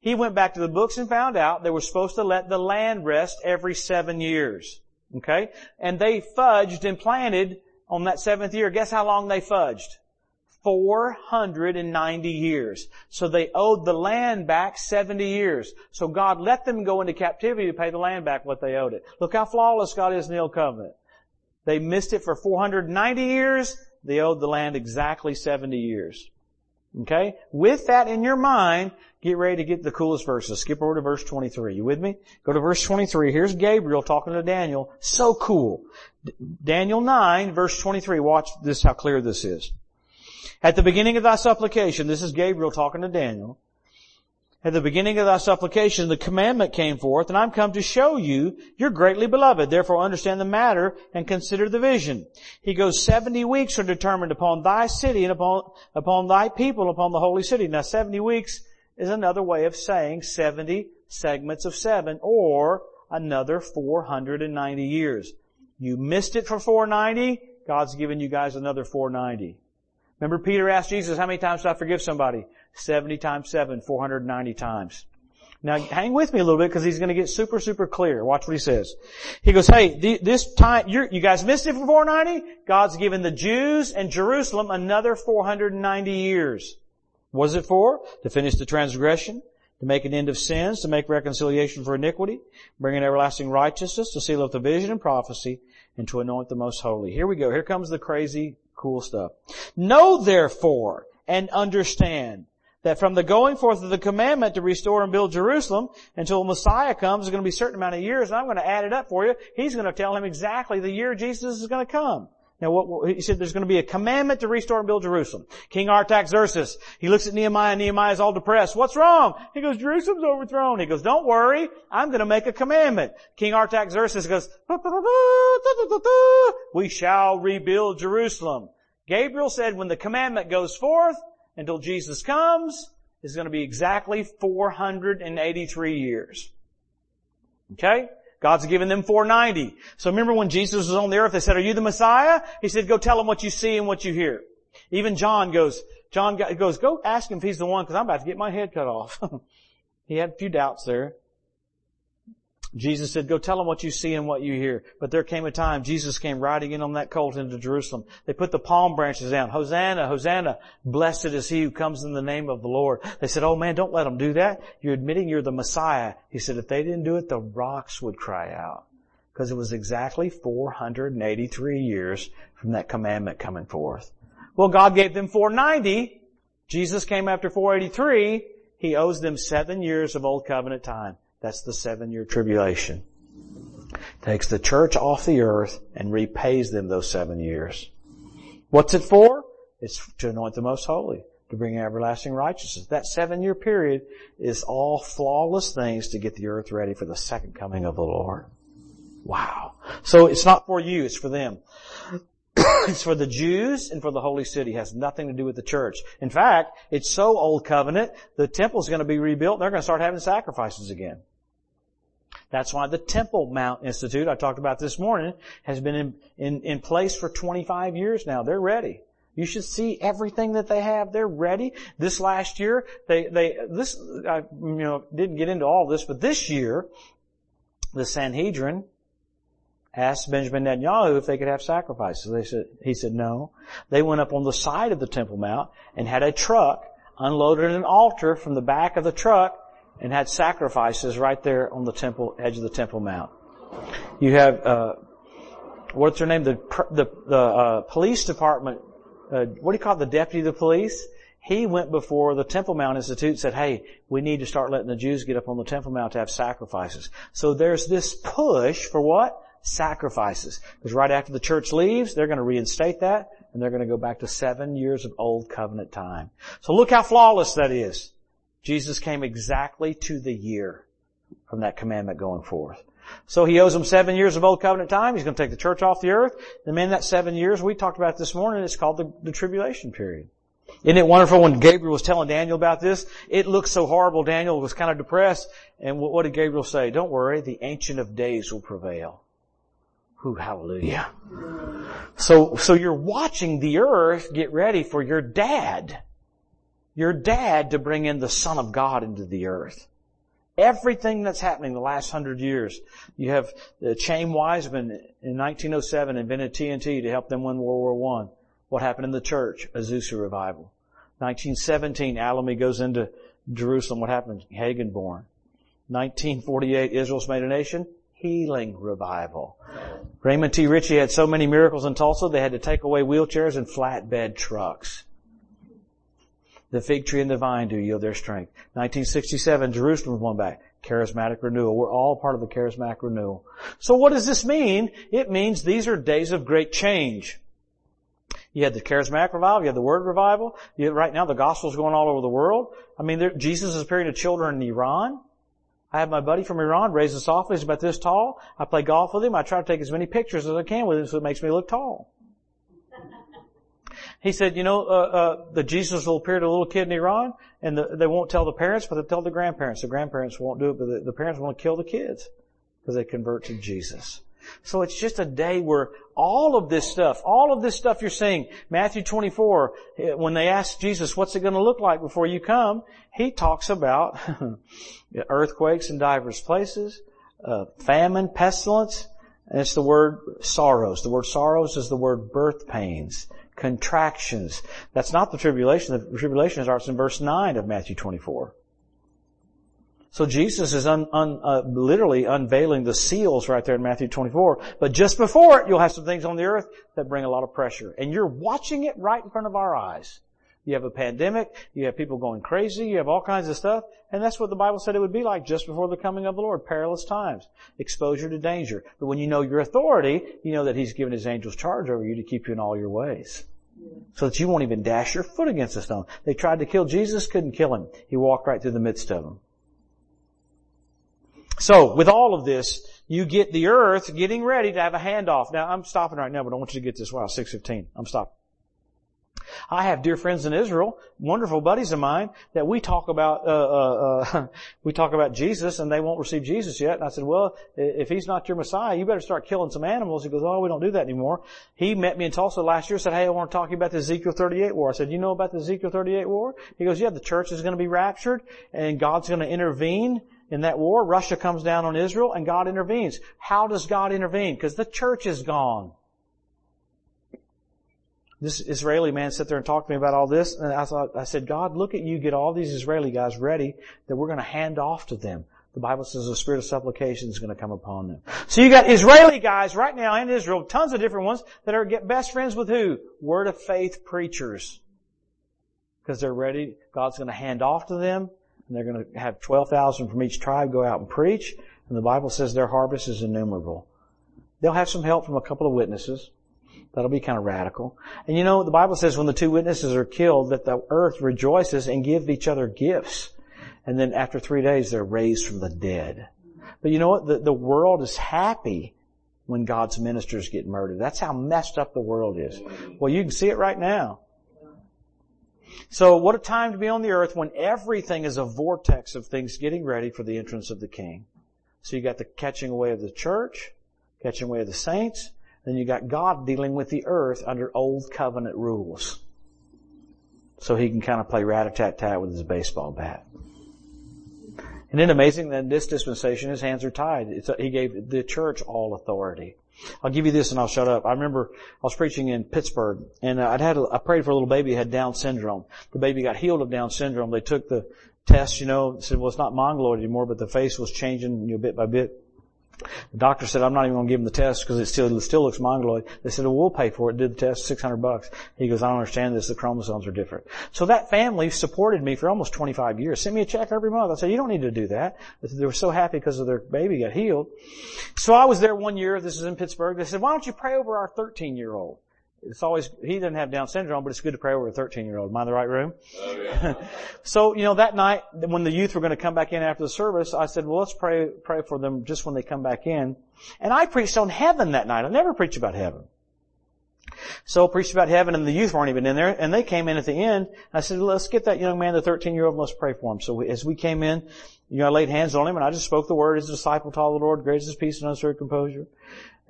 He went back to the books and found out they were supposed to let the land rest every seven years. Okay? And they fudged and planted on that seventh year. Guess how long they fudged? four hundred ninety years. So they owed the land back seventy years. So God let them go into captivity to pay the land back what they owed it. Look how flawless God is in the Old Covenant. They missed it for four hundred ninety years. They owed the land exactly seventy years. Okay? With that in your mind, get ready to get the coolest verses. Skip over to verse twenty-three. You with me? Go to verse twenty-three. Here's Gabriel talking to Daniel. So cool. D- Daniel nine, verse twenty-three. Watch this, how clear this is. At the beginning of thy supplication, this is Gabriel talking to Daniel. At the beginning of thy supplication, the commandment came forth, and I'm come to show you you're greatly beloved. Therefore understand the matter and consider the vision. He goes, seventy weeks are determined upon thy city and upon, upon thy people, upon the holy city. Now seventy weeks is another way of saying seventy segments of seven, or another four hundred ninety years. You missed it for four ninety. God's given you guys another four ninety. Remember Peter asked Jesus, how many times do I forgive somebody? seventy times seven, four hundred ninety times. Now hang with me a little bit because he's going to get super, super clear. Watch what he says. He goes, hey, this time, you're, you guys missed it for four ninety? God's given the Jews and Jerusalem another four hundred ninety years. What is it for? To finish the transgression, to make an end of sins, to make reconciliation for iniquity, bring in everlasting righteousness, to seal up the vision and prophecy, and to anoint the most holy. Here we go. Here comes the crazy cool stuff. Know therefore and understand that from the going forth of the commandment to restore and build Jerusalem until Messiah comes is going to be a certain amount of years, and I'm going to add it up for you. He's going to tell him exactly the year Jesus is going to come. Now, what, he said there's going to be a commandment to restore and build Jerusalem. King Artaxerxes, he looks at Nehemiah, and Nehemiah's all depressed. What's wrong? He goes, Jerusalem's overthrown. He goes, don't worry, I'm going to make a commandment. King Artaxerxes goes, we shall rebuild Jerusalem. Gabriel said when the commandment goes forth until Jesus comes, it's going to be exactly four hundred eighty-three years. Okay? God's given them four ninety. So remember when Jesus was on the earth, they said, are you the Messiah? He said, go tell them what you see and what you hear. Even John goes, John goes, go ask him if he's the one because I'm about to get my head cut off. He had a few doubts there. Jesus said, go tell them what you see and what you hear. But there came a time Jesus came riding in on that colt into Jerusalem. They put the palm branches down. Hosanna, Hosanna, blessed is he who comes in the name of the Lord. They said, oh man, don't let them do that. You're admitting you're the Messiah. He said, if they didn't do it, the rocks would cry out. Because it was exactly four hundred eighty-three years from that commandment coming forth. Well, God gave them four ninety. Jesus came after four eighty-three. He owes them seven years of Old Covenant time. That's the seven-year tribulation. Takes the church off the earth and repays them those seven years. What's it for? It's to anoint the most holy, to bring everlasting righteousness. That seven-year period is all flawless things to get the earth ready for the second coming of the Lord. Wow. So it's not for you, it's for them. It's for the Jews and for the holy city. It has nothing to do with the church. In fact, it's so Old Covenant, the temple's going to be rebuilt and they're going to start having sacrifices again. That's why the Temple Mount Institute, I talked about this morning, has been in, in, in place for twenty-five years now. They're ready. You should see everything that they have. They're ready. This last year, they, they, this, I, you know, didn't get into all this, but this year, the Sanhedrin asked Benjamin Netanyahu if they could have sacrifices. They said, he said no. They went up on the side of the Temple Mount and had a truck, unloaded an altar from the back of the truck, and had sacrifices right there on the temple, edge of the Temple Mount. You have, uh, what's her name? The, the, the, uh, police department, uh, what do you call it? The deputy of the police? He went before the Temple Mount Institute and said, hey, we need to start letting the Jews get up on the Temple Mount to have sacrifices. So there's this push for what? Sacrifices. Because right after the church leaves, they're going to reinstate that, and they're going to go back to seven years of old covenant time. So look how flawless that is. Jesus came exactly to the year from that commandment going forth. So he owes them seven years of old covenant time. He's going to take the church off the earth. And in that seven years, we talked about this morning, it's called the, the tribulation period. Isn't it wonderful when Gabriel was telling Daniel about this? It looked so horrible. Daniel was kind of depressed. And what did Gabriel say? Don't worry, the Ancient of Days will prevail. Ooh, hallelujah. So, so you're watching the earth get ready for your dad. Your dad to bring in the Son of God into the earth. Everything that's happening the last hundred years. You have the Chaim Wiseman in nineteen oh seven invented T N T to help them win World War One. What happened in the church? Azusa revival. nineteen seventeen, Alamy goes into Jerusalem. What happened? Hagenborn. nineteen forty-eight, Israel's made a nation. Healing revival. Raymond T. Ritchie had so many miracles in Tulsa, they had to take away wheelchairs and flatbed trucks. The fig tree and the vine do yield their strength. nineteen sixty-seven, Jerusalem was won back. Charismatic renewal. We're all part of the charismatic renewal. So what does this mean? It means these are days of great change. You had the charismatic revival. You had the word revival. You had, right now the gospel's going all over the world. I mean, there, Jesus is appearing to children in Iran. I have my buddy from Iran, raises softly. He's about this tall. I play golf with him. I try to take as many pictures as I can with him so it makes me look tall. He said, you know, uh, uh, the Jesus will appear to a little kid in Iran, and the, they won't tell the parents, but they'll tell the grandparents. The grandparents won't do it, but the, the parents won't kill the kids because they convert to Jesus. So it's just a day where all of this stuff, all of this stuff you're seeing, Matthew twenty-four, when they ask Jesus, what's it going to look like before you come? He talks about earthquakes in diverse places, uh, famine, pestilence, and it's the word sorrows. The word sorrows is the word birth pains. Contractions. That's not the tribulation. The tribulation starts in verse nine of Matthew twenty-four. So Jesus is un, un, uh, literally unveiling the seals right there in Matthew twenty-four. But just before it, you'll have some things on the earth that bring a lot of pressure. And you're watching it right in front of our eyes. You have a pandemic. You have people going crazy. You have all kinds of stuff. And that's what the Bible said it would be like just before the coming of the Lord. Perilous times. Exposure to danger. But when you know your authority, you know that He's given His angels charge over you to keep you in all your ways. So that you won't even dash your foot against a stone. They tried to kill Jesus, couldn't kill Him. He walked right through the midst of them. So, with all of this, you get the earth getting ready to have a handoff. Now, I'm stopping right now, but I want you to get this. Wow, six fifteen. I'm stopping. I have dear friends in Israel, wonderful buddies of mine, that we talk about uh, uh, uh, we talk about Jesus, and they won't receive Jesus yet. And I said, well, if He's not your Messiah, you better start killing some animals. He goes, oh, we don't do that anymore. He met me in Tulsa last year and said, hey, I want to talk to you about the Ezekiel thirty-eight war. I said, you know about the Ezekiel thirty-eight war? He goes, yeah, the church is going to be raptured, and God's going to intervene in that war. Russia comes down on Israel, and God intervenes. How does God intervene? Because the church is gone. This Israeli man sat there and talked to me about all this, and I thought, I said, God, look at you, get all these Israeli guys ready that we're going to hand off to them. The Bible says the spirit of supplication is going to come upon them. So you got Israeli guys right now in Israel, tons of different ones, that are get best friends with who? Word of faith preachers. Because they're ready, God's going to hand off to them, and they're going to have twelve thousand from each tribe go out and preach, and the Bible says their harvest is innumerable. They'll have some help from a couple of witnesses. That'll be kind of radical. And you know, the Bible says when the two witnesses are killed, that the earth rejoices and gives each other gifts. And then after three days, they're raised from the dead. But you know what? The, the world is happy when God's ministers get murdered. That's how messed up the world is. Well, you can see it right now. So what a time to be on the earth when everything is a vortex of things getting ready for the entrance of the King. So you got the catching away of the church, catching away of the saints, then you got God dealing with the earth under old covenant rules. so he can kind of play rat-a-tat-tat with his baseball bat. And then amazing that in this dispensation, his hands are tied. It's, he gave the church all authority. I'll give you this and I'll shut up. I remember I was preaching in Pittsburgh, and I'd had a, I prayed for a little baby who had Down syndrome. The baby got healed of Down syndrome. They took the test, you know, said, well, it's not mongoloid anymore, but the face was changing, you know, bit by bit. The doctor said, I'm not even going to give him the test because it still, it still looks mongoloid. They said, well, we'll pay for it. Did the test, six hundred bucks. He goes, I don't understand this. The chromosomes are different. So that family supported me for almost twenty-five years. Sent me a check every month. I said, you don't need to do that. They were so happy because of their baby got healed. So I was there one year. This is in Pittsburgh. They said, why don't you pray over our thirteen-year-old? It's always, he doesn't have Down syndrome, but it's good to pray over a thirteen-year-old. Am I in the right room? Oh, yeah. So, you know, that night when the youth were going to come back in after the service, I said, well, let's pray, pray for them just when they come back in. And I preached on heaven that night. I never preached about heaven. So I preached about heaven, and the youth weren't even in there, and they came in at the end. I said, let's get that young man, the thirteen-year-old, let's pray for him. So we, as we came in, you know, I laid hands on him, and I just spoke the word, his disciple taught the Lord, grace is peace and uncertain composure.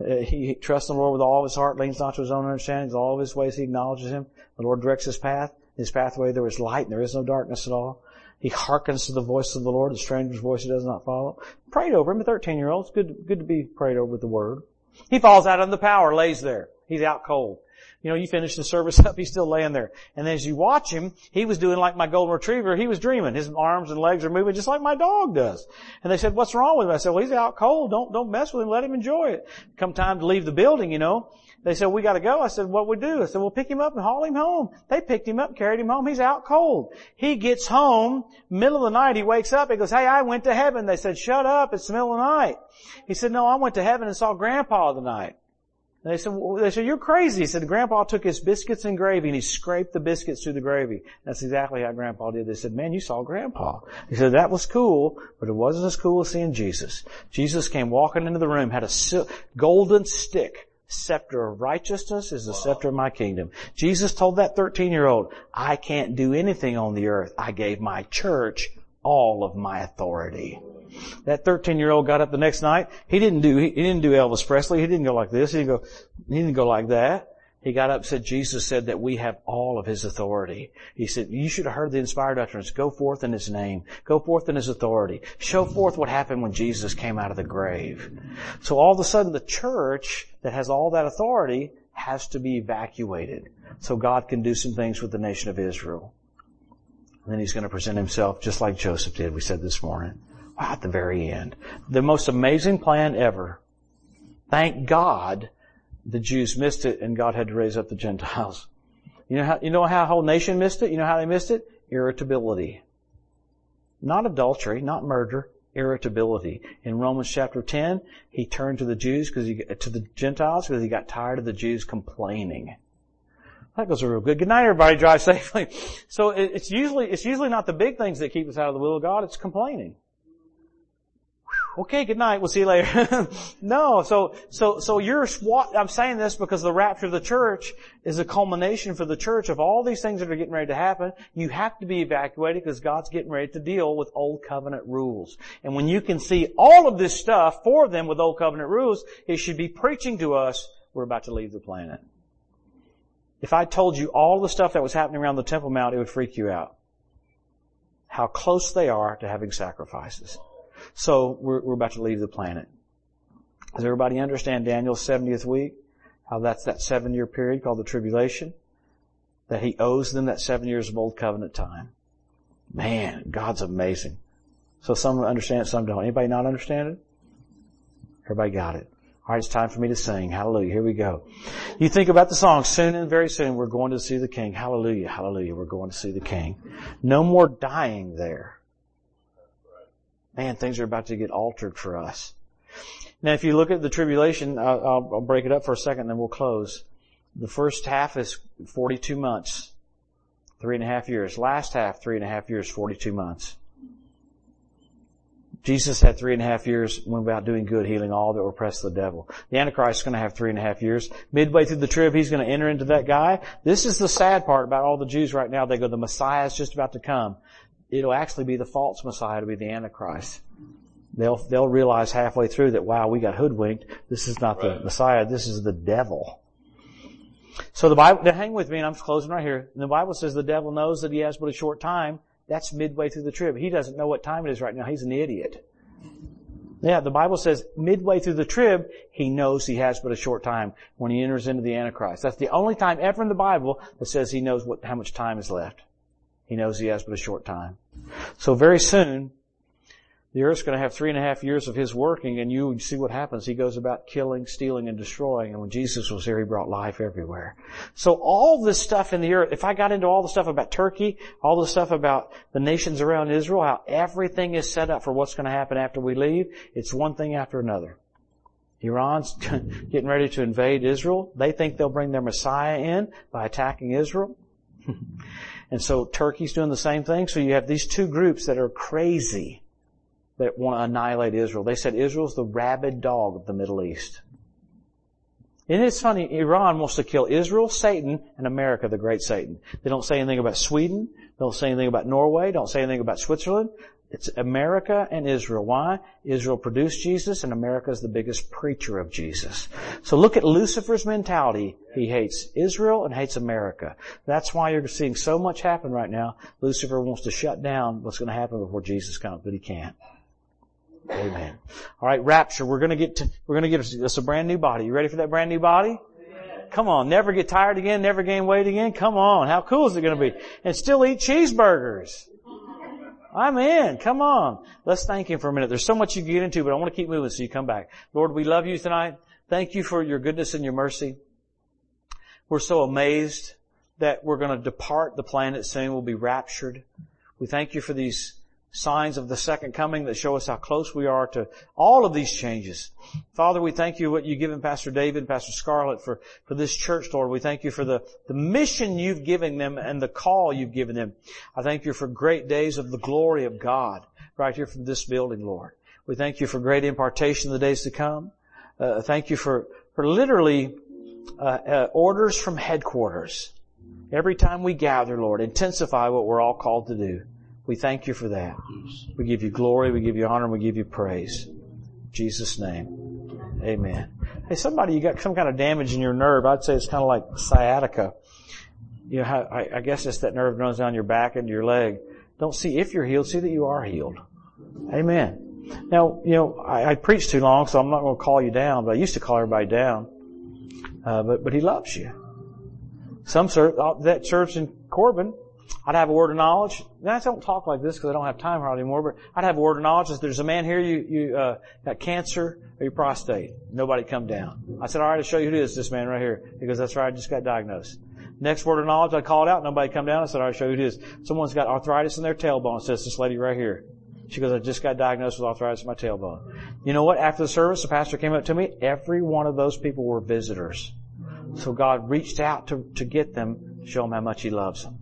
Uh, he trusts in the Lord with all of his heart, leans not to his own understanding, all of his ways he acknowledges him. The Lord directs his path. In his pathway there is light and there is no darkness at all. He hearkens to the voice of the Lord, the stranger's voice he does not follow. Prayed over him, a thirteen-year-old. It's good, good to be prayed over with the word. He falls out under the power, lays there. He's out cold. You know, you finish the service up, he's still laying there. And as you watch him, he was doing like my golden retriever. He was dreaming. His arms and legs are moving just like my dog does. And they said, what's wrong with him? I said, well, he's out cold. Don't, don't mess with him. Let him enjoy it. Come time to leave the building, you know. They said, we gotta go. I said, what we do? I said, well, pick him up and haul him home. They picked him up, carried him home. He's out cold. He gets home, middle of the night, he wakes up. He goes, hey, I went to heaven. They said, shut up. It's the middle of the night. He said, no, I went to heaven and saw Grandpa tonight. They said, well, they said, you're crazy. He said, Grandpa took his biscuits and gravy and he scraped the biscuits through the gravy. That's exactly how Grandpa did. They said, man, you saw Grandpa. He said, that was cool, but it wasn't as cool as seeing Jesus. Jesus came walking into the room, had a golden stick. Scepter of righteousness is the scepter of my kingdom. Jesus told that thirteen-year-old, I can't do anything on the earth. I gave my church all of my authority. That thirteen-year-old got up the next night. He didn't do, he didn't do Elvis Presley. He didn't go like this. He didn't go, he didn't go like that. He got up and said, Jesus said that we have all of his authority. He said, you should have heard the inspired utterance. Go forth in his name. Go forth in his authority. Show forth what happened when Jesus came out of the grave. So all of a sudden the church that has all that authority has to be evacuated so God can do some things with the nation of Israel. And then he's going to present himself just like Joseph did, we said this morning. Wow, at the very end. The most amazing plan ever. Thank God the Jews missed it and God had to raise up the Gentiles. You know how, you know how a whole nation missed it? You know how they missed it? Irritability. Not adultery, not murder, irritability. In Romans chapter ten, he turned to the Jews because he, to the Gentiles because he got tired of the Jews complaining. That goes real good. Good night, everybody. Drive safely. So it's usually, it's usually not the big things that keep us out of the will of God. It's complaining. Okay, good night. We'll see you later. No, so, so, so you're, I'm saying this because the rapture of the church is a culmination for the church of all these things that are getting ready to happen. You have to be evacuated because God's getting ready to deal with old covenant rules. And when you can see all of this stuff for them with old covenant rules, it should be preaching to us, we're about to leave the planet. If I told you all the stuff that was happening around the Temple Mount, it would freak you out. How close they are to having sacrifices. So we're, we're about to leave the planet. Does everybody understand Daniel's seventieth week? How that's that seven-year period called the tribulation? That he owes them that seven years of old covenant time. Man, God's amazing. So some understand it, some don't. Anybody not understand it? Everybody got it. All right, it's time for me to sing. Hallelujah. Here we go. You think about the song. Soon and very soon we're going to see the King. Hallelujah. Hallelujah. We're going to see the King. No more dying there. Man, things are about to get altered for us. Now, if you look at the tribulation, I'll, I'll break it up for a second and then we'll close. The first half is forty-two months, three and a half years. Last half, three and a half years, forty-two months. Jesus had three and a half years, went about doing good, healing all that were oppressed of the devil. The Antichrist is going to have three and a half years. Midway through the trib, he's going to enter into that guy. This is the sad part about all the Jews right now. They go, the Messiah is just about to come. It'll actually be the false Messiah to be the Antichrist. They'll, they'll realize halfway through that, wow, we got hoodwinked. This is not the Messiah. This is the devil. So the Bible, now hang with me, and I'm closing right here. And the Bible says the devil knows that he has but a short time. That's midway through the trib. He doesn't know what time it is right now. He's an idiot. Yeah, the Bible says midway through the trib, he knows he has but a short time when he enters into the Antichrist. That's the only time ever in the Bible that says he knows what, how much time is left. He knows he has but a short time. So very soon, the earth's going to have three and a half years of his working, and you see what happens. He goes about killing, stealing, and destroying. And when Jesus was here, he brought life everywhere. So all this stuff in the earth, if I got into all the stuff about Turkey, all the stuff about the nations around Israel, how everything is set up for what's going to happen after we leave, it's one thing after another. Iran's getting ready to invade Israel. They think they'll bring their Messiah in by attacking Israel. And so Turkey's doing the same thing. So you have these two groups that are crazy, that want to annihilate Israel. They said Israel's the rabid dog of the Middle East. And it's funny, Iran wants to kill Israel, Satan, and America, the great Satan. They don't say anything about Sweden. They don't say anything about Norway. Don't say anything about Switzerland. It's America and Israel. Why? Israel produced Jesus, and America is the biggest preacher of Jesus. So look at Lucifer's mentality. He hates Israel and hates America. That's why you're seeing so much happen right now. Lucifer wants to shut down what's going to happen before Jesus comes, but he can't. Amen. All right, rapture. We're going to get to, we're going to get us a brand new body. You ready for that brand new body? Amen. Come on, never get tired again, never gain weight again. Come on, how cool is it going to be? And still eat cheeseburgers. I'm in. Come on. Let's thank Him for a minute. There's so much you can get into, but I want to keep moving so you come back. Lord, we love You tonight. Thank You for Your goodness and Your mercy. We're so amazed that we're going to depart the planet soon. We'll be raptured. We thank You for these signs of the second coming that show us how close we are to all of these changes. Father, we thank You what You've given Pastor David and Pastor Scarlett for, for this church, Lord. We thank You for the, the mission You've given them and the call You've given them. I thank You for great days of the glory of God right here from this building, Lord. We thank You for great impartation in the days to come. Uh, thank You for, for literally uh, uh, orders from headquarters. Every time we gather, Lord, intensify what we're all called to do. We thank You for that. We give You glory, we give You honor, and we give You praise. In Jesus' name, amen. Hey, somebody, you got some kind of damage in your nerve. I'd say it's kind of like sciatica. You know, I, I guess it's that nerve that runs down your back and your leg. Don't see if you're healed, see that you are healed. Amen. Now, you know, I, I preached too long, so I'm not going to call you down, but I used to call everybody down. Uh, but, but He loves you. Some church, that church in Corbin, I'd have a word of knowledge. Now, I don't talk like this because I don't have time hardly anymore, but I'd have a word of knowledge. If there's a man here, you, you, uh, got cancer or your prostate. Nobody come down. I said, all right, I'll show you who it is, this man right here. He goes, that's right, I just got diagnosed. Next word of knowledge, I called out. Nobody come down. I said, all right, I'll show you who it is. Someone's got arthritis in their tailbone. It says this lady right here. She goes, I just got diagnosed with arthritis in my tailbone. You know what? After the service, the pastor came up to me. Every one of those people were visitors. So God reached out to, to get them, show them how much He loves them.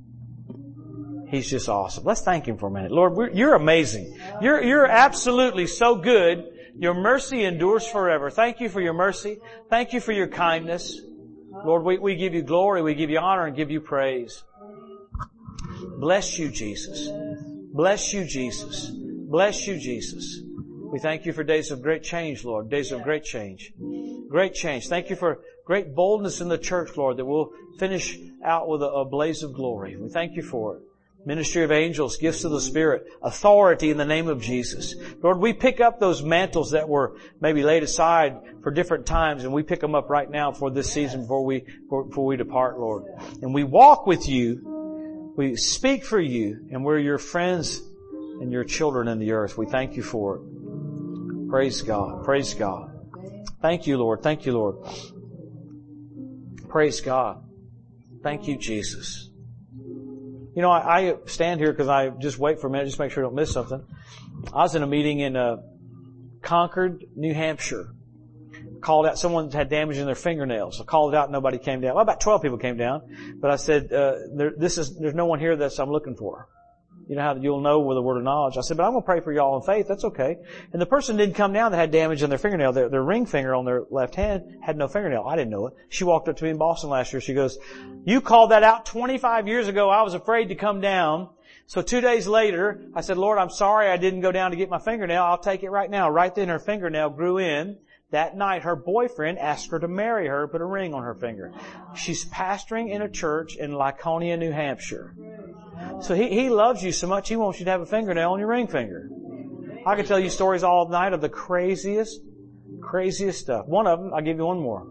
He's just awesome. Let's thank Him for a minute. Lord, we're, You're amazing. You're, you're absolutely so good. Your mercy endures forever. Thank You for Your mercy. Thank You for Your kindness. Lord, we, we give You glory. We give You honor and give You praise. Bless You, Jesus. Bless You, Jesus. Bless You, Jesus. We thank You for days of great change, Lord. Days of great change. Great change. Thank You for great boldness in the church, Lord, that we'll finish out with a, a blaze of glory. We thank You for it. Ministry of angels, gifts of the Spirit, authority in the name of Jesus. Lord, we pick up those mantles that were maybe laid aside for different times, and we pick them up right now for this season before we, before we depart, Lord. And we walk with You, we speak for You, and we're Your friends and Your children in the earth. We thank You for it. Praise God. Praise God. Thank You, Lord. Thank You, Lord. Praise God. Thank You, Jesus. You know, I, I stand here because I just wait for a minute, just make sure I don't miss something. I was in a meeting in uh, Concord, New Hampshire. Called out, someone had damage in their fingernails. I called it out, nobody came down. Well, about twelve people came down. But I said, uh, there, this is, there's no one here that I'm looking for. You know how you'll know with a word of knowledge. I said, but I'm going to pray for y'all in faith. That's okay. And the person didn't come down that had damage in their fingernail. Their, their ring finger on their left hand had no fingernail. I didn't know it. She walked up to me in Boston last year. She goes, you called that out twenty-five years ago. I was afraid to come down. So two days later, I said, Lord, I'm sorry I didn't go down to get my fingernail. I'll take it right now. Right then her fingernail grew in. That night, her boyfriend asked her to marry her, put a ring on her finger. She's pastoring in a church in Lyconia, New Hampshire. So he, he loves you so much, he wants you to have a fingernail on your ring finger. I could tell you stories all night of the craziest, craziest stuff. One of them, I'll give you one more.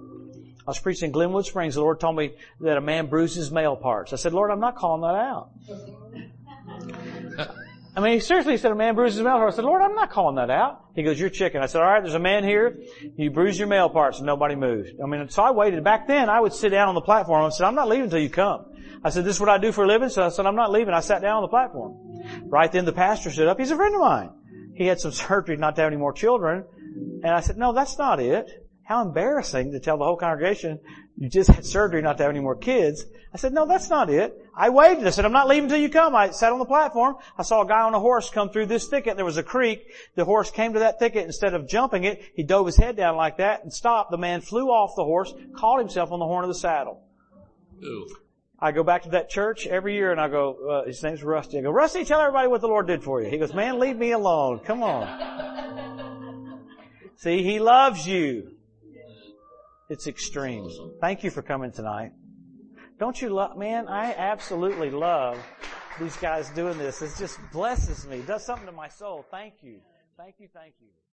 I was preaching in Glenwood Springs. The Lord told me that a man bruised his male parts. I said, Lord, I'm not calling that out. I mean, he seriously said a man bruises his male parts. I said, Lord, I'm not calling that out. He goes, you're chicken. I said, all right, there's a man here. You bruise your male parts and nobody moves. I mean, so I waited. Back then, I would sit down on the platform. I said, I'm not leaving until you come. I said, this is what I do for a living. So I said, I'm not leaving. I sat down on the platform. Right then, the pastor stood up. He's a friend of mine. He had some surgery not to have any more children. And I said, no, that's not it. How embarrassing to tell the whole congregation you just had surgery not to have any more kids. I said, no, that's not it. I waited. I said, I'm not leaving till you come. I sat on the platform. I saw a guy on a horse come through this thicket. There was a creek. The horse came to that thicket. Instead of jumping it, he dove his head down like that and stopped. The man flew off the horse, caught himself on the horn of the saddle. Ew. I go back to that church every year and I go, uh, his name's Rusty. I go, Rusty, tell everybody what the Lord did for you. He goes, man, leave me alone. Come on. See, he loves you. It's extreme. Thank you for coming tonight. Don't you love, man, I absolutely love these guys doing this. It just blesses me. It does something to my soul. Thank you. Thank you, thank you.